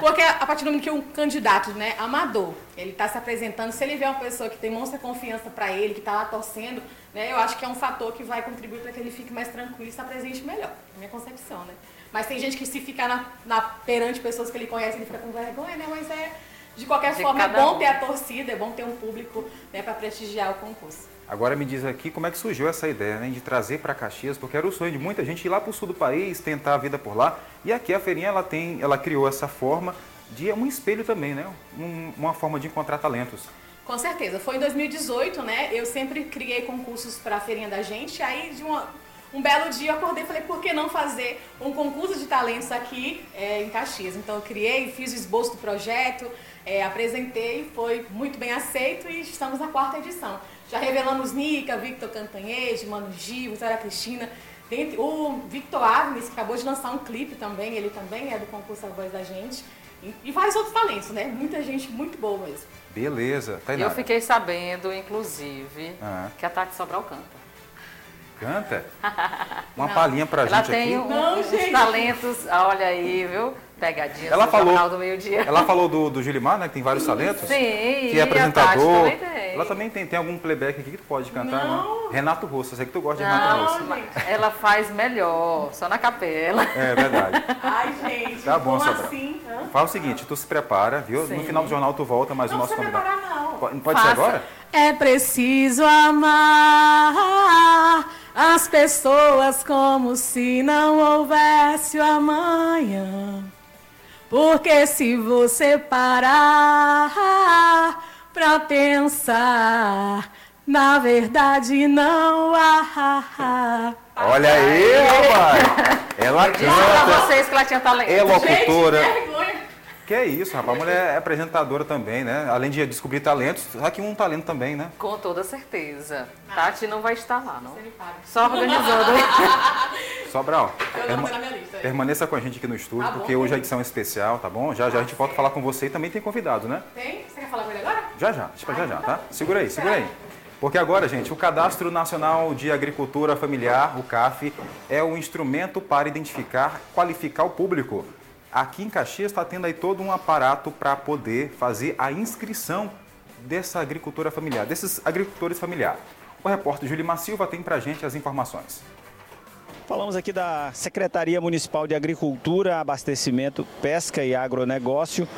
porque a partir do momento que um candidato, né, amador, ele está se apresentando, se ele vê uma pessoa que tem muita confiança para ele, que está lá torcendo, né, eu acho que é um fator que vai contribuir para que ele fique mais tranquilo e se apresente melhor, minha concepção, né? Mas tem gente que se ficar na, na, perante pessoas que ele conhece, ele fica com vergonha, né? Mas é, de qualquer de forma, é bom um. ter a torcida, é bom ter um público, né, para prestigiar o concurso. Agora me diz aqui como é que surgiu essa ideia, né, de trazer para Caxias, porque era o sonho de muita gente ir lá para o sul do país, tentar a vida por lá. E aqui a feirinha, ela tem, ela criou essa forma de um espelho também, né, um, uma forma de encontrar talentos. Com certeza. Foi em dois mil e dezoito, né? Eu sempre criei concursos para a Feirinha da Gente. Aí de uma, um belo dia eu acordei e falei, por que não fazer um concurso de talentos aqui é, em Caxias? Então eu criei, fiz o esboço do projeto, é, apresentei, foi muito bem aceito e estamos na quarta edição. Já revelamos Nica, Victor Cantanhede, Mano Gil, Vitória Cristina, dentro, o Victor Agnes, que acabou de lançar um clipe também, ele também é do concurso A Voz da Gente, e, e vários outros talentos, né? Muita gente muito boa mesmo. Beleza, tá aí. Eu fiquei sabendo, inclusive, ah. que a Tati Sobral canta. Canta? Uma palhinha pra ela gente tem aqui. Ela um, tem uns talentos, olha aí, viu? Pegadinha ela do falou, Jornal do Meio-Dia. Ela falou do, do Gilimar, né? Que tem vários talentos. Sim, que é apresentador. Também tem. Ela também tem. Tem algum playback aqui que tu pode cantar? Não. Né? Renato Russo, eu sei que tu gosta de não, Renato Russo. Gente. Ela faz melhor, só na capela. É verdade. Ai, gente. Tá bom, Sobral. Assim? Faz o seguinte, tu se prepara, viu? Sim. No final do jornal tu volta, mas não o nosso convidado. Não, pode Faça. ser agora? É preciso amar as pessoas como se não houvesse amanhã. Porque se você parar pra pensar, na verdade não há. Olha aí, rapaz! Ela canta. Eu pra vocês que ela tinha talento. É locutora. Que é isso, rapaz. A mulher é apresentadora também, né? Além de descobrir talentos, aqui um talento também, né? Com toda certeza. Ah, Tati não vai estar lá, não. Você me paga. Só organizando. Sobral, perma permaneça com a gente aqui no estúdio, tá bom, porque hoje a edição é especial, tá bom? Já já a gente volta a falar com você e também tem convidado, né? Tem? Você quer falar com ele agora? Já já, já já, já tá? Segura aí, segura aí. Porque agora, gente, o Cadastro Nacional de Agricultura Familiar, o C A F, é um instrumento para identificar, qualificar o público. Aqui em Caxias está tendo aí todo um aparato para poder fazer a inscrição dessa agricultura familiar, desses agricultores familiares. O repórter Julimar Silva tem pra gente as informações. Falamos aqui da Secretaria Municipal de Agricultura, Abastecimento, Pesca e Agronegócio,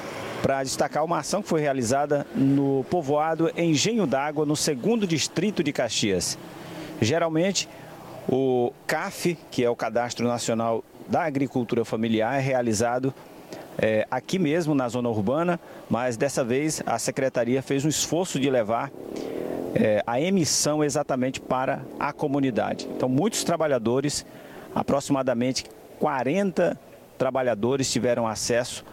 para destacar uma ação que foi realizada no povoado Engenho d'Água, no segundo distrito de Caxias. Geralmente, o C A F, que é o Cadastro Nacional da Agricultura Familiar, é realizado é, aqui mesmo na zona urbana, mas dessa vez a Secretaria fez um esforço de levar é, a emissão exatamente para a comunidade. Então, muitos trabalhadores, aproximadamente quarenta trabalhadores, tiveram acesso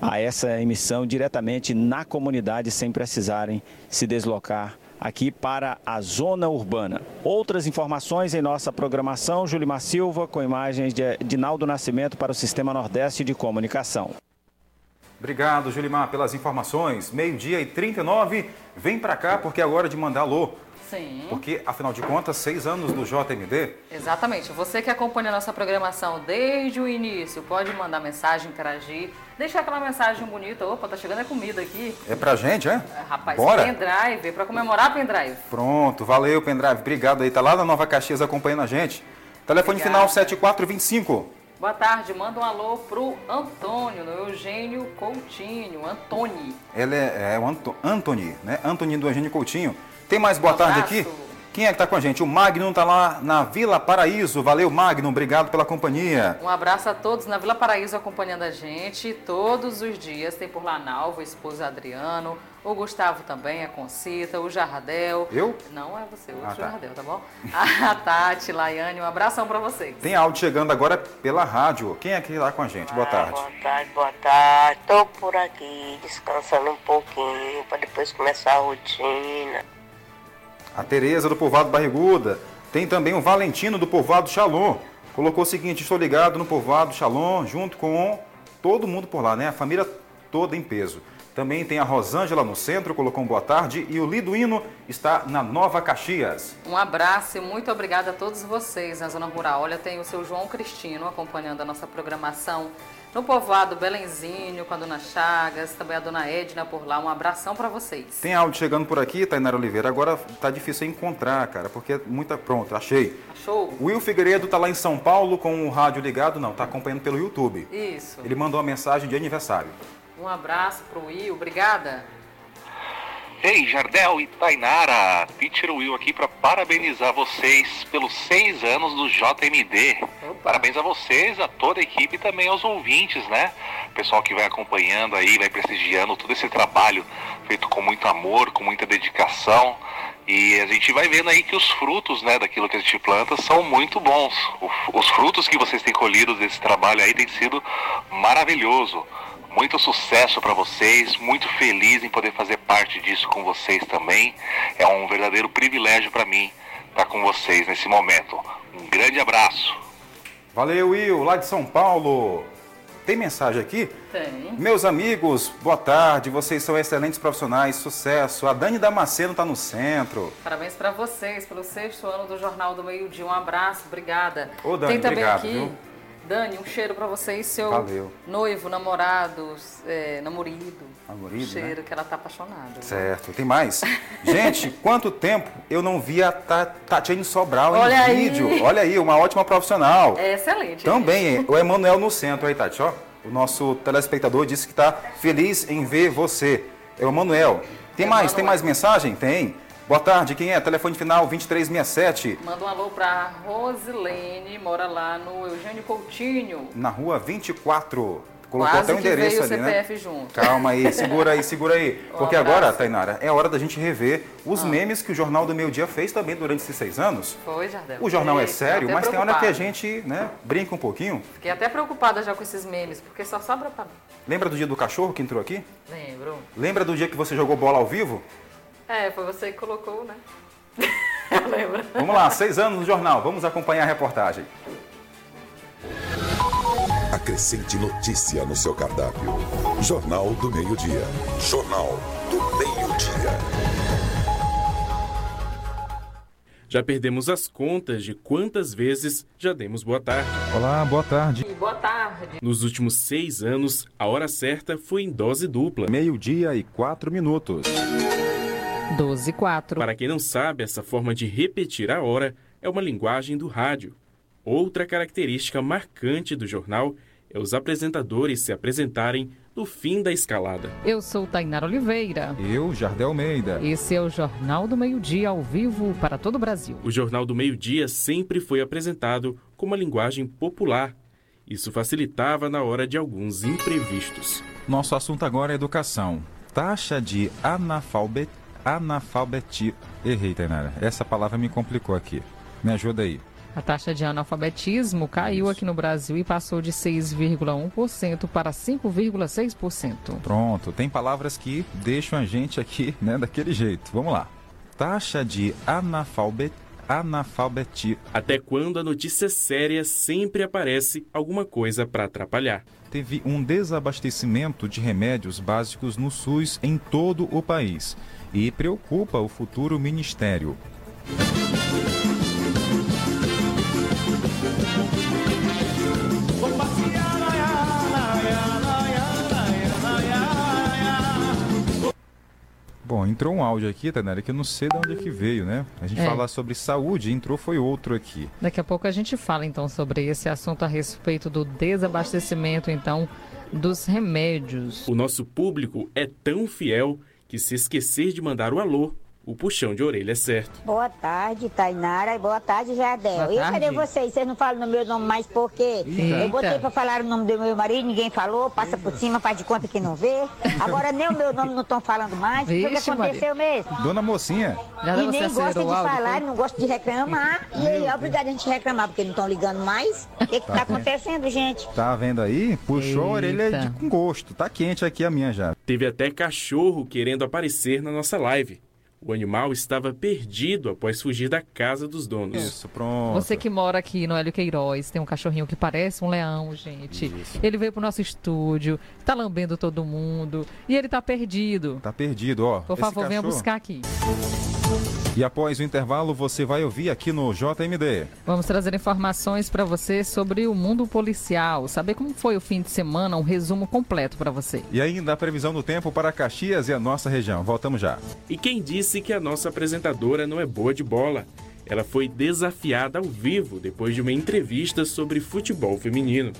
a essa emissão diretamente na comunidade, sem precisarem se deslocar aqui para a zona urbana. Outras informações em nossa programação. Julimar Silva, com imagens de Edinaldo Nascimento para o Sistema Nordeste de Comunicação. Obrigado, Julimar, pelas informações. Meio-dia e trinta e nove, vem para cá porque é hora de mandar alô. Sim. Porque, afinal de contas, seis anos do J M D. Exatamente. Você que acompanha a nossa programação desde o início, pode mandar mensagem, interagir, deixar aquela mensagem bonita. Opa, tá chegando a comida aqui. É pra gente, é? é rapaz, bora. Pendrive, pra comemorar pendrive. Pronto, valeu, pendrive. Obrigado aí. Tá lá na Nova Caxias acompanhando a gente. Telefone Obrigada. Final sete quatro dois cinco. Boa tarde, manda um alô pro Antônio, no Eugênio Coutinho, Antônio. Ele é, é o Anto, Antônio, né? Antônio do Eugênio Coutinho. Tem mais boa tarde aqui? Quem é que está com a gente? O Magnum está lá na Vila Paraíso. Valeu, Magnum. Obrigado pela companhia. Um abraço a todos na Vila Paraíso acompanhando a gente. Todos os dias tem por lá Nalva, o esposo Adriano, o Gustavo também, a Concita, o Jardel. Eu? Não é você, o ah, tá. Jardel, tá bom? A Tati, Laiane, um abração para vocês. Tem áudio chegando agora pela rádio. Quem é que está com a gente? Boa tarde. Ah, boa tarde, boa tarde. Estou por aqui descansando um pouquinho para depois começar a rotina. A Tereza do povoado Barriguda, tem também o Valentino do povoado Shalom, colocou o seguinte: estou ligado no povoado Shalom, junto com todo mundo por lá, né? A família toda em peso. Também tem a Rosângela no centro, colocou um boa tarde, e o Liduíno está na Nova Caxias. Um abraço e muito obrigada a todos vocês na Zona Rural. Olha, tem o seu João Cristino acompanhando a nossa programação no povoado Belenzinho, com a dona Chagas, também a dona Edna por lá. Um abração para vocês. Tem áudio chegando por aqui, Tainá Oliveira. Agora tá difícil encontrar, cara, porque é muita... Pronto, achei. Achou? O Will Figueiredo tá lá em São Paulo com o rádio ligado. Não, tá acompanhando pelo YouTube. Isso. Ele mandou uma mensagem de aniversário. Um abraço pro Will, obrigada. Ei, Jardel e Tainara, Peter Will aqui para parabenizar vocês pelos seis anos do J M D. Opa. Parabéns a vocês, a toda a equipe e também aos ouvintes, né? O pessoal que vai acompanhando aí, vai prestigiando todo esse trabalho feito com muito amor, com muita dedicação. E a gente vai vendo aí que os frutos, né, daquilo que a gente planta são muito bons. O, os frutos que vocês têm colhido desse trabalho aí tem sido maravilhoso. Muito sucesso para vocês, muito feliz em poder fazer parte disso com vocês também. É um verdadeiro privilégio para mim estar com vocês nesse momento. Um grande abraço. Valeu, Will, lá de São Paulo. Tem mensagem aqui? Tem. Meus amigos, boa tarde, vocês são excelentes profissionais, sucesso. A Dani Damasceno está no centro. Parabéns para vocês pelo sexto ano do Jornal do Meio Dia. Um abraço, obrigada. Ô, Dani, tem também obrigado, aqui... Viu? Dani, um cheiro para você e seu Valeu. noivo, namorado, é, namorido. Namorido, um cheiro, né? Que ela tá apaixonada. Certo, né? Tem mais. Gente, quanto tempo eu não vi a Tatiana Sobral Olha em aí. vídeo. Olha aí, uma ótima profissional. É excelente. Também, o Emanuel no centro aí, Tati, ó. O nosso telespectador disse que tá feliz em ver você. É o Emanuel. Tem é mais, Manuel. Tem mais mensagem? Tem. Boa tarde, quem é? Telefone final vinte e três sessenta e sete. Manda um alô para Rosilene, mora lá no Eugênio Coutinho. Na rua vinte e quatro. Colocou Quase até o endereço ali, o C P F, né? Junto. Calma aí, segura aí, segura aí. Um Porque abraço. Agora, Tainara, é hora da gente rever os ah. memes que o Jornal do Meio Dia fez também durante esses seis anos. Foi, Jardel. O jornal Fiquei, é sério, mas preocupada. Tem hora que a gente, né, brinca um pouquinho. Fiquei até preocupada já com esses memes, porque só sobra para mim. Lembra do dia do cachorro que entrou aqui? Lembro. Lembra do dia que você jogou bola ao vivo? É, foi você que colocou, né? Eu lembro. Vamos lá, seis anos no jornal. Vamos acompanhar a reportagem. Acrescente notícia no seu cardápio. Jornal do Meio-Dia. Jornal do Meio-Dia. Já perdemos as contas de quantas vezes já demos boa tarde. Olá, boa tarde. E boa tarde. Nos últimos seis anos, a hora certa foi em dose dupla. Meio-dia e quatro minutos. doze e quatro. Para quem não sabe, essa forma de repetir a hora é uma linguagem do rádio. Outra característica marcante do jornal é os apresentadores se apresentarem no fim da escalada. Eu sou Tainá Oliveira. Eu, Jardel Almeida. Esse é o Jornal do Meio-Dia, ao vivo para todo o Brasil. O Jornal do Meio-Dia sempre foi apresentado com uma linguagem popular. Isso facilitava na hora de alguns imprevistos. Nosso assunto agora é educação. Taxa de analfabet... analfabetismo... Errei, Tainara. Essa palavra me complicou aqui. Me ajuda aí. A taxa de analfabetismo caiu Isso. aqui no Brasil e passou de seis vírgula um por cento para cinco vírgula seis por cento. Pronto, tem palavras que deixam a gente aqui, né, daquele jeito. Vamos lá. Taxa de analfabet... analfabetismo. Até quando a notícia séria sempre aparece alguma coisa para atrapalhar. Teve um desabastecimento de remédios básicos no SUS em todo o país e preocupa o futuro ministério. Bom, entrou um áudio aqui, Tainara, que eu não sei de onde é que veio, né? A gente é. falar sobre saúde, entrou, foi outro aqui. Daqui a pouco a gente fala, então, sobre esse assunto a respeito do desabastecimento, então, dos remédios. O nosso público é tão fiel que, se esquecer de mandar o alô, o puxão de orelha é certo. Boa tarde, Tainara, e boa tarde, Jardel. E cadê vocês? Vocês não falam no meu nome mais por quê? Eita. Eu botei pra falar o nome do meu marido, ninguém falou, passa Eita. por cima, faz de conta que não vê. Agora nem o meu nome não estão falando mais. Vixe, o que aconteceu Maria. mesmo? Dona Mocinha. Já e nem gosta de falar, não gosta de reclamar. Meu e aí é obrigado a gente reclamar, porque não estão ligando mais. O que que tá, tá acontecendo, gente? Tá vendo aí? Puxou a orelha de, com gosto. Tá quente aqui a minha já. Teve até cachorro querendo aparecer na nossa live. O animal estava perdido após fugir da casa dos donos. Isso, pronto. Você que mora aqui no Hélio Queiroz, tem um cachorrinho que parece um leão, gente. Isso. Ele veio pro nosso estúdio, tá lambendo todo mundo e ele tá perdido. Tá perdido, ó. Por favor, cachorro... venha buscar aqui. E após o intervalo, você vai ouvir aqui no J M D. Vamos trazer informações para você sobre o mundo policial. Saber como foi o fim de semana, um resumo completo para você. E ainda a previsão do tempo para Caxias e a nossa região. Voltamos já. E quem disse que a nossa apresentadora não é boa de bola? Ela foi desafiada ao vivo depois de uma entrevista sobre futebol feminino.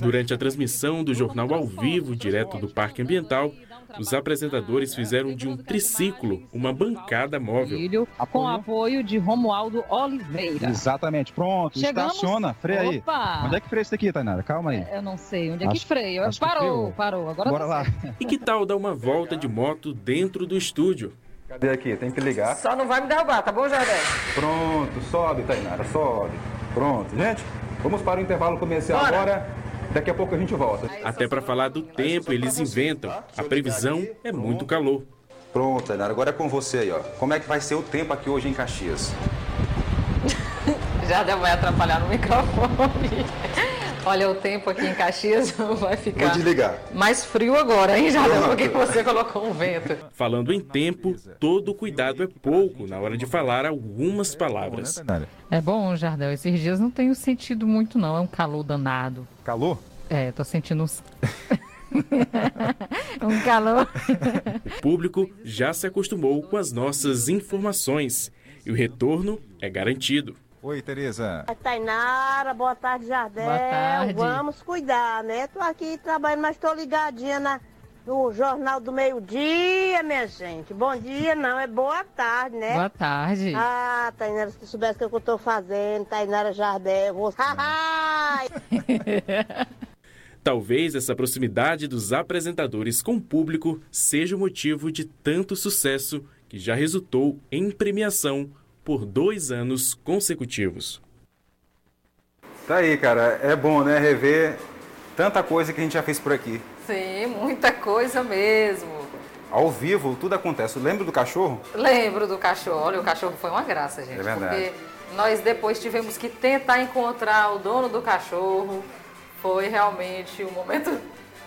Durante a transmissão do jornal ao vivo, direto do Parque Ambiental, os apresentadores fizeram de um triciclo uma bancada móvel. Com apoio de Romualdo Oliveira. Exatamente, pronto, Chegamos. estaciona, freia aí. Opa. Onde é que freia isso aqui, Tainara? Calma aí. Eu não sei, onde é que freia? Parou, parou, agora Bora lá. E que tal dar uma volta de moto dentro do estúdio? Cadê aqui? Tem que ligar. Só não vai me derrubar, tá bom, Jardel? Pronto, sobe, Tainara, sobe. Pronto, gente, vamos para o intervalo comercial Bora. agora. Daqui a pouco a gente volta. Até para falar do tempo, eles inventam. A previsão é muito calor. Pronto, Tainara, agora é com você aí, ó. Como é que vai ser o tempo aqui hoje em Caxias? Já vai atrapalhar no microfone. Olha, o tempo aqui em Caxias vai ficar mais frio agora, hein, Jardel? Porque você colocou um vento. Falando em tempo, todo cuidado é pouco na hora de falar algumas palavras. É bom, Jardel, esses dias não tenho sentido muito, não. É um calor danado. Calor? É, tô sentindo uns... um calor. O público já se acostumou com as nossas informações e o retorno é garantido. Oi, Tereza. Oi, Tainara. Boa tarde, Jardel. Boa tarde. Vamos cuidar, né? Tô aqui trabalhando, mas tô ligadinha na, no Jornal do Meio-Dia, minha gente. Bom dia, não. É boa tarde, né? Boa tarde. Ah, Tainara, se tu soubesse o que eu tô fazendo, Tainara, Jardel, vou... Talvez essa proximidade dos apresentadores com o público seja o motivo de tanto sucesso que já resultou em premiação por dois anos consecutivos. Tá aí, cara. É bom, né? Rever tanta coisa que a gente já fez por aqui. Sim, muita coisa mesmo. Ao vivo, tudo acontece. Lembra do cachorro? Lembro do cachorro. Olha, o cachorro foi uma graça, gente. É verdade. Porque nós depois tivemos que tentar encontrar o dono do cachorro. Foi realmente um momento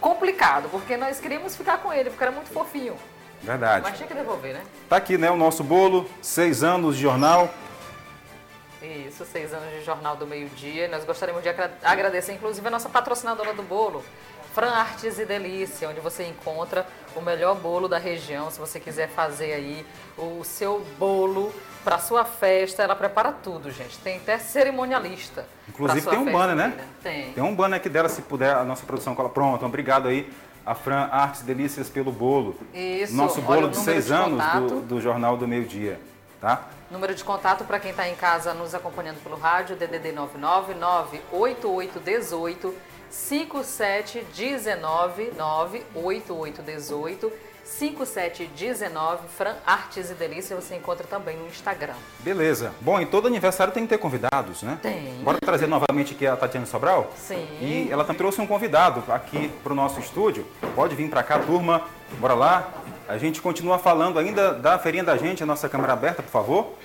complicado, porque nós queríamos ficar com ele, porque era muito fofinho. Verdade. Mas tinha que devolver, né? Tá aqui, né, o nosso bolo, seis anos de jornal. Isso, seis anos de Jornal do Meio-Dia. Nós gostaríamos de agradecer, inclusive, a nossa patrocinadora do bolo, Fran Artes e Delícia, onde você encontra o melhor bolo da região. Se você quiser fazer aí o seu bolo para sua festa, ela prepara tudo, gente. Tem até cerimonialista. Inclusive tem um festa, banner, né? Tem. Tem um banner aqui dela, se puder, a nossa produção cola. Pronto, obrigado aí. A Fran Artes e Delícias pelo bolo. Isso. Nosso bolo de seis anos do, do Jornal do Meio-Dia. Tá? Número de contato para quem está em casa nos acompanhando pelo rádio, D D D nove nove nove oito oito um oito cinco sete um nove nove oito oito um oito cinco sete um nove. Fran Artes e Delícia você encontra também no Instagram. Beleza. Bom, em todo aniversário tem que ter convidados, né? Tem. Bora trazer novamente aqui a Tatiana Sobral? Sim. E ela também trouxe um convidado aqui para o nosso estúdio. Pode vir para cá, turma. Bora lá. A gente continua falando ainda da Feirinha da Gente, a nossa câmera aberta, por favor.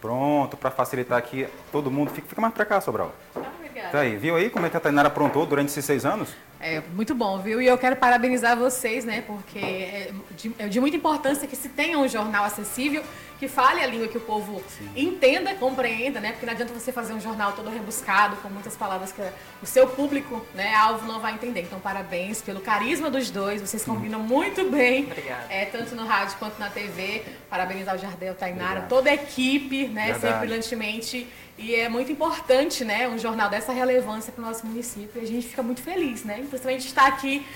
Pronto, para facilitar aqui todo mundo. Fica, fica mais para cá, Sobral. Obrigada. Tá aí, viu aí como é que a Tainara aprontou durante esses seis anos? É, muito bom, viu? E eu quero parabenizar vocês, né? Porque é de, é de muita importância que se tenha um jornal acessível, que fale a língua que o povo Sim. entenda, compreenda, né? Porque não adianta você fazer um jornal todo rebuscado, com muitas palavras que o seu público, né, alvo, não vai entender. Então, parabéns pelo carisma dos dois, vocês combinam hum. muito bem. Obrigada. É, tanto no rádio quanto na T V. Parabenizar o Jardel, Tainara, toda a equipe, né? Verdade. Sempre brilhantemente. E é muito importante, né? Um jornal dessa relevância para o nosso município. E a gente fica muito feliz, né? Principalmente estar aqui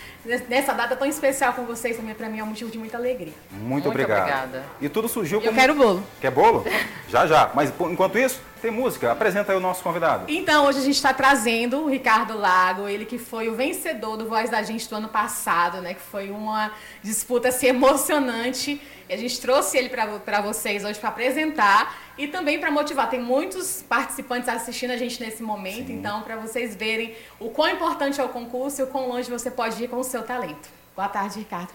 nessa data tão especial com vocês também, para mim é um motivo de muita alegria. Muito, muito obrigado. Obrigada. E tudo surgiu como... Eu quero bolo. Quer bolo? Já, já. Mas enquanto isso, tem música. Apresenta aí o nosso convidado. Então, hoje a gente está trazendo o Ricardo Lago, ele que foi o vencedor do Voz da Gente do ano passado, né? Que foi uma disputa assim, emocionante. E a gente trouxe ele para vocês hoje para apresentar e também para motivar. Tem muitos participantes assistindo a gente nesse momento, Sim. então, para vocês verem o quão importante é o concurso e o quão longe você pode ir com o seu talento. Boa tarde, Ricardo.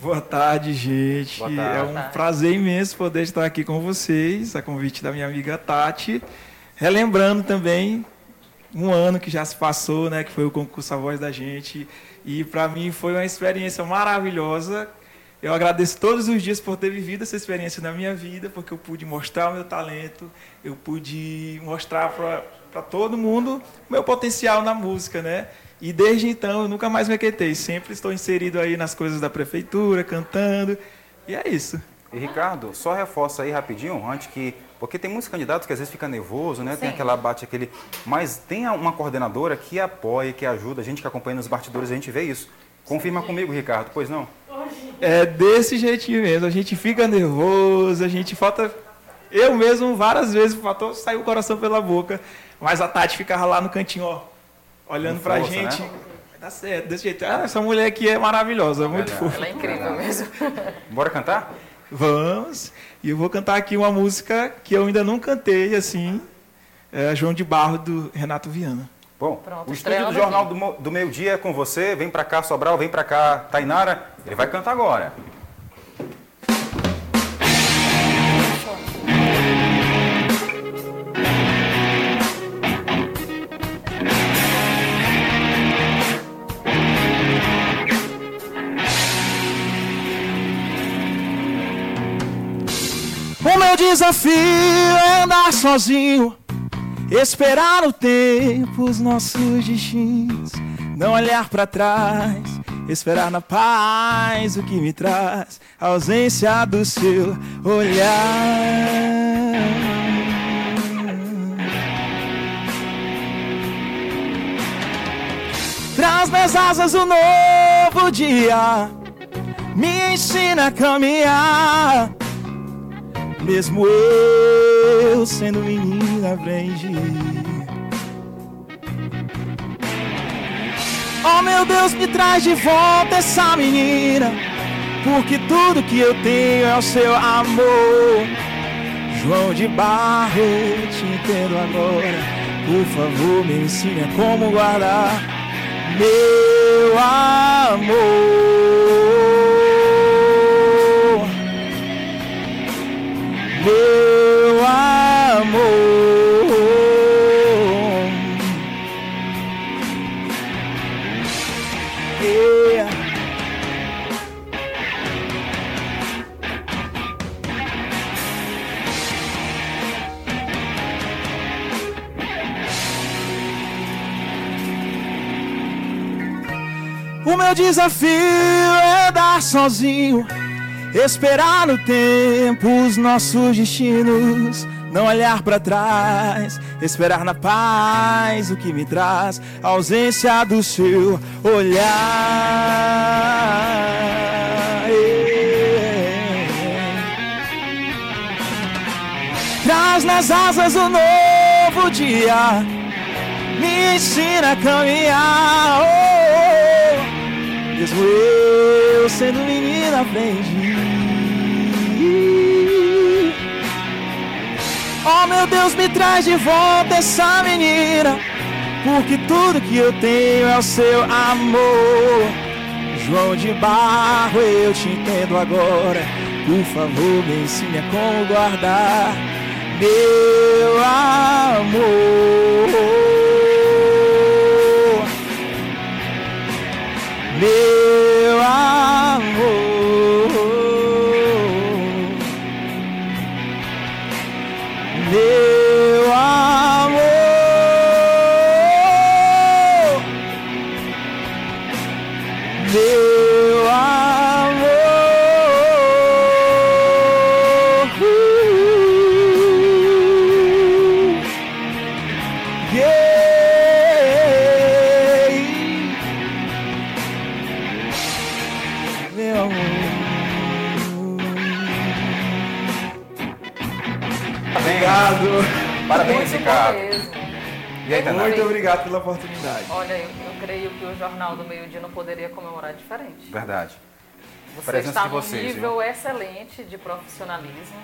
Boa tarde, gente. Boa tarde. É um prazer imenso poder estar aqui com vocês, a convite da minha amiga Tati. Relembrando também um ano que já se passou, né, que foi o concurso A Voz da Gente. E para mim foi uma experiência maravilhosa. Eu agradeço todos os dias por ter vivido essa experiência na minha vida, porque eu pude mostrar o meu talento, eu pude mostrar para todo mundo o meu potencial na música, né? E desde então eu nunca mais me aquietei, sempre estou inserido aí nas coisas da prefeitura, cantando, e é isso. E Ricardo, só reforça aí rapidinho, antes que... Porque tem muitos candidatos que às vezes fica nervoso, né? Sim. Tem aquela bate, aquele... Mas tem uma coordenadora que apoia, que ajuda, a gente que acompanha nos bastidores, a gente vê isso. Confirma Sim. comigo, Ricardo, pois não? É desse jeitinho mesmo, a gente fica nervoso, a gente falta... Eu mesmo, várias vezes, faltou sair o coração pela boca, mas a Tati ficava lá no cantinho, ó, olhando com pra força, gente. Né? Vai dar certo, desse jeito. Ah, essa mulher aqui é maravilhosa, muito fofa. Ela é incrível mesmo. Bora cantar? Vamos. E eu vou cantar aqui uma música que eu ainda não cantei, assim, é João de Barro, do Renato Viana. Bom, Pronto, o estúdio do Jornal do, do Meio-Dia é com você. Vem pra cá, Sobral, vem pra cá, Tainara. Ele vai cantar agora. O meu desafio é andar sozinho, esperar o tempo, os nossos destinos, não olhar pra trás, esperar na paz o que me traz a ausência do seu olhar. Traz nas asas um novo dia, me ensina a caminhar. Mesmo eu sendo menina, aprendi. Oh meu Deus, me traz de volta essa menina, porque tudo que eu tenho é o seu amor. João de Barro, eu te entendo agora. Por favor, me ensina como guardar meu amor. Meu amor, yeah. O meu desafio é dar sozinho, esperar no tempo os nossos destinos, não olhar pra trás, esperar na paz o que me traz a ausência do seu olhar. Traz nas asas o novo dia, me ensina a caminhar, oh, oh. Mesmo eu sendo menina aprendi. Oh meu Deus, me traz de volta essa menina, porque tudo que eu tenho é o seu amor. João de Barro, eu te entendo agora, por favor me ensine a como guardar meu amor, meu amor, meu amor, meu amor. Parabéns, Ricardo. E aí, Tainá? Muito obrigado pela oportunidade. Olha, eu, eu creio que o Jornal do Meio Dia não poderia comemorar diferente. Verdade. Você está num nível viu? excelente de profissionalismo.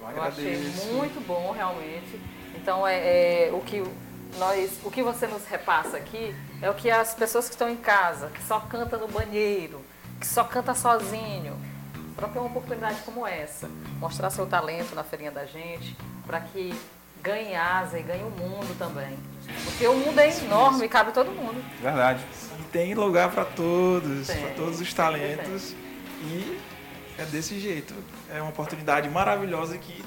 Eu, eu achei muito bom, realmente. Então, é, é, o, que nós, o que você nos repassa aqui é o que as pessoas que estão em casa, que só canta no banheiro, que só canta sozinho, para ter uma oportunidade como essa, mostrar seu talento na Feirinha da Gente, para que ganhe asa e ganhe o mundo também. Porque o mundo é enorme e cabe todo mundo. Verdade. E tem lugar para todos, para todos os talentos. Tem. E é desse jeito. É uma oportunidade maravilhosa que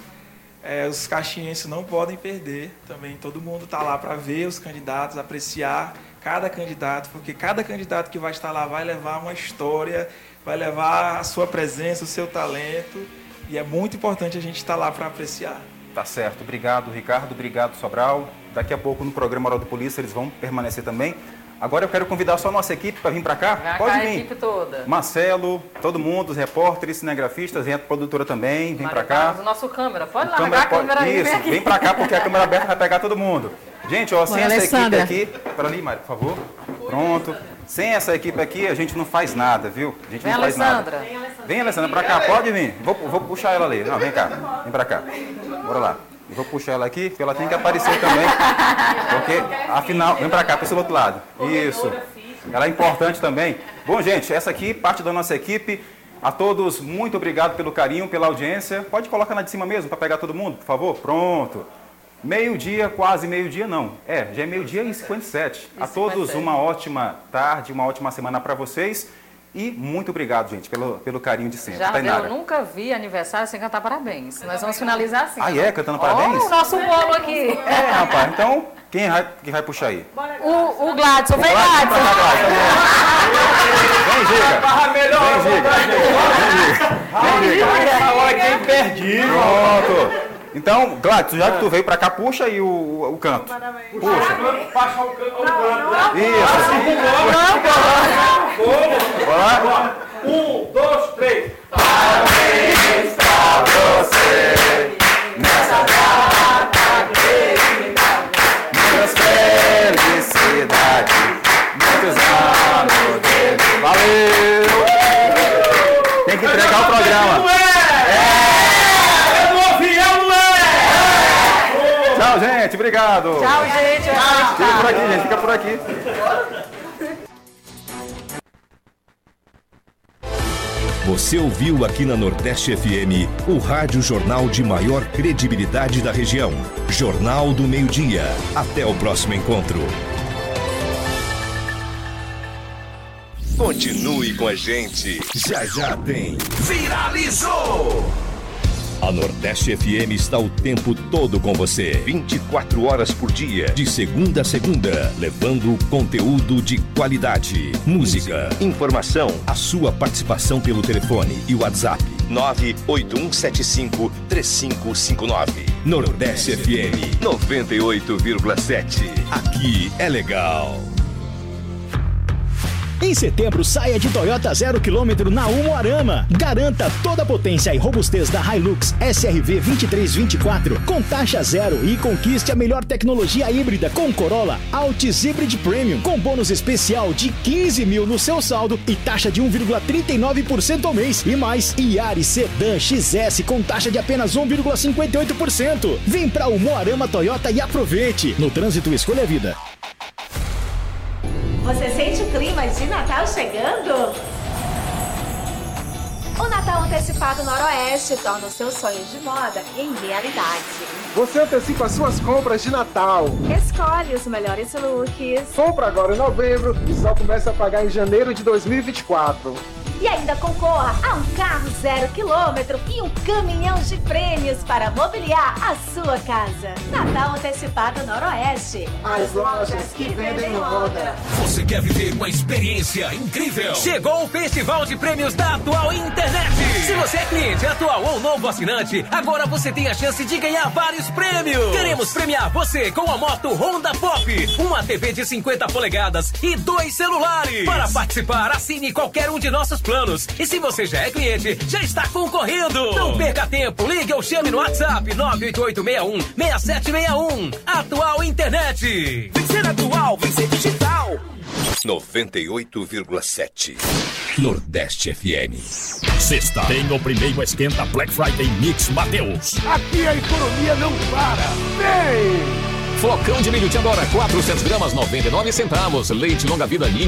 é, os caxienses não podem perder também. Todo mundo está lá para ver os candidatos, apreciar cada candidato, porque cada candidato que vai estar lá vai levar uma história, vai levar a sua presença, o seu talento. E é muito importante a gente estar lá para apreciar. Tá certo. Obrigado, Ricardo. Obrigado, Sobral. Daqui a pouco, no programa Hora do Polícia, eles vão permanecer também. Agora eu quero convidar só a nossa equipe para vir para cá. Pra Pode cá, vir. A equipe toda. Marcelo, todo mundo, os repórteres, cinegrafistas, a produtora também. Vem para cá. O nosso câmera. Pode lá, câmera, pode... a câmera Isso, vem, vem para cá, porque a câmera aberta vai pegar todo mundo. Gente, ó, sem Bom, essa Alessandra. equipe aqui... Para ali, Mari, por favor. Pronto. Sem essa equipe aqui, a gente não faz nada, viu? A gente vem, não faz Alessandra. nada. Vem, Alessandra. Vem, Alessandra, pra cá. Pode vir. Vou, vou puxar ela ali. Não, vem cá. Vem pra cá. Bora lá. Eu vou puxar ela aqui, porque ela tem que aparecer também. Porque, afinal... Vem pra cá, pensa do outro lado. Isso. Ela é importante também. Bom, gente, essa aqui, parte da nossa equipe. A todos, muito obrigado pelo carinho, pela audiência. Pode colocar lá de cima mesmo, pra pegar todo mundo, por favor. Pronto. Meio-dia, quase meio-dia não. É, já é meio-dia e cinquenta e sete. A todos uma ótima tarde, uma ótima semana para vocês. E muito obrigado, gente, pelo, pelo carinho de sempre. Já eu nunca vi aniversário sem cantar parabéns. Nós vamos finalizar assim. Ah, é? Cantando parabéns? Olha o nosso bolo aqui. É, rapaz. Então, quem vai, quem vai puxar aí? O, o Gladson. Vem, Gladson. Vem, Giga. Vem, Giga. Vem, Giga. Vem, Giga. Pronto. Então, Gladys, já que tu veio pra cá, puxa aí o, o canto. Puxa. Puxa o canto. Isso. Vamos lá. Um, dois, três. Parabéns pra você nessa data querida. Muitas felicidades, muitos anos de... Valeu. Tem que entregar o programa. É. Tchau, gente. Obrigado. Tchau, gente. Tchau. Fica por aqui, gente. Fica por aqui. Você ouviu aqui na Nordeste F M o rádio jornal de maior credibilidade da região. Jornal do Meio-Dia. Até o próximo encontro. Continue com a gente. Já já tem. Viralizou! A Nordeste F M está o tempo todo com você, vinte e quatro horas por dia, de segunda a segunda, levando conteúdo de qualidade, música, informação, a sua participação pelo telefone e WhatsApp nove oito um sete cinco três cinco cinco nove. Nordeste F M noventa e oito vírgula sete. Aqui é legal. Em setembro, saia de Toyota zero quilômetro na Umuarama. Garanta toda a potência e robustez da Hilux S R V vinte e três vinte e quatro com taxa zero e conquiste a melhor tecnologia híbrida com Corolla Altis Hybrid Premium, com bônus especial de quinze mil no seu saldo e taxa de um vírgula trinta e nove por cento ao mês. E mais, Yaris Sedan X S com taxa de apenas um vírgula cinquenta e oito por cento. Vem pra Umuarama Toyota e aproveite. No trânsito, escolha a vida. Você sente o clima de Natal chegando? O Natal Antecipado Noroeste torna os seus sonhos de moda em realidade. Você antecipa as suas compras de Natal. Escolhe os melhores looks. Compra agora em novembro e só começa a pagar em janeiro de dois mil e vinte e quatro. E ainda concorra a um carro zero quilômetro e um caminhão de prêmios para mobiliar a sua casa. Natal Antecipado Noroeste. As lojas que vendem moda. Você quer viver uma experiência incrível? Chegou o Festival de Prêmios da Atual Internet. Se você é cliente atual ou novo assinante, agora você tem a chance de ganhar vários prêmios. Queremos premiar você com a moto Honda Pop, uma T V de cinquenta polegadas e dois celulares. Para participar, assine qualquer um de nossos planos. E se você já é cliente, já está concorrendo. Não perca tempo, ligue ou chame no WhatsApp nove oito oito seis um seis sete seis um. Atual Internet. Vencer atual, vencer digital. noventa e oito vírgula sete Nordeste F M. Sexta tem o primeiro Esquenta Black Friday Mix Mateus. Aqui a economia não para. Vem! Flocão de milho de Andora, quatrocentos gramas, noventa e nove centavos. Leite longa vida Ninho.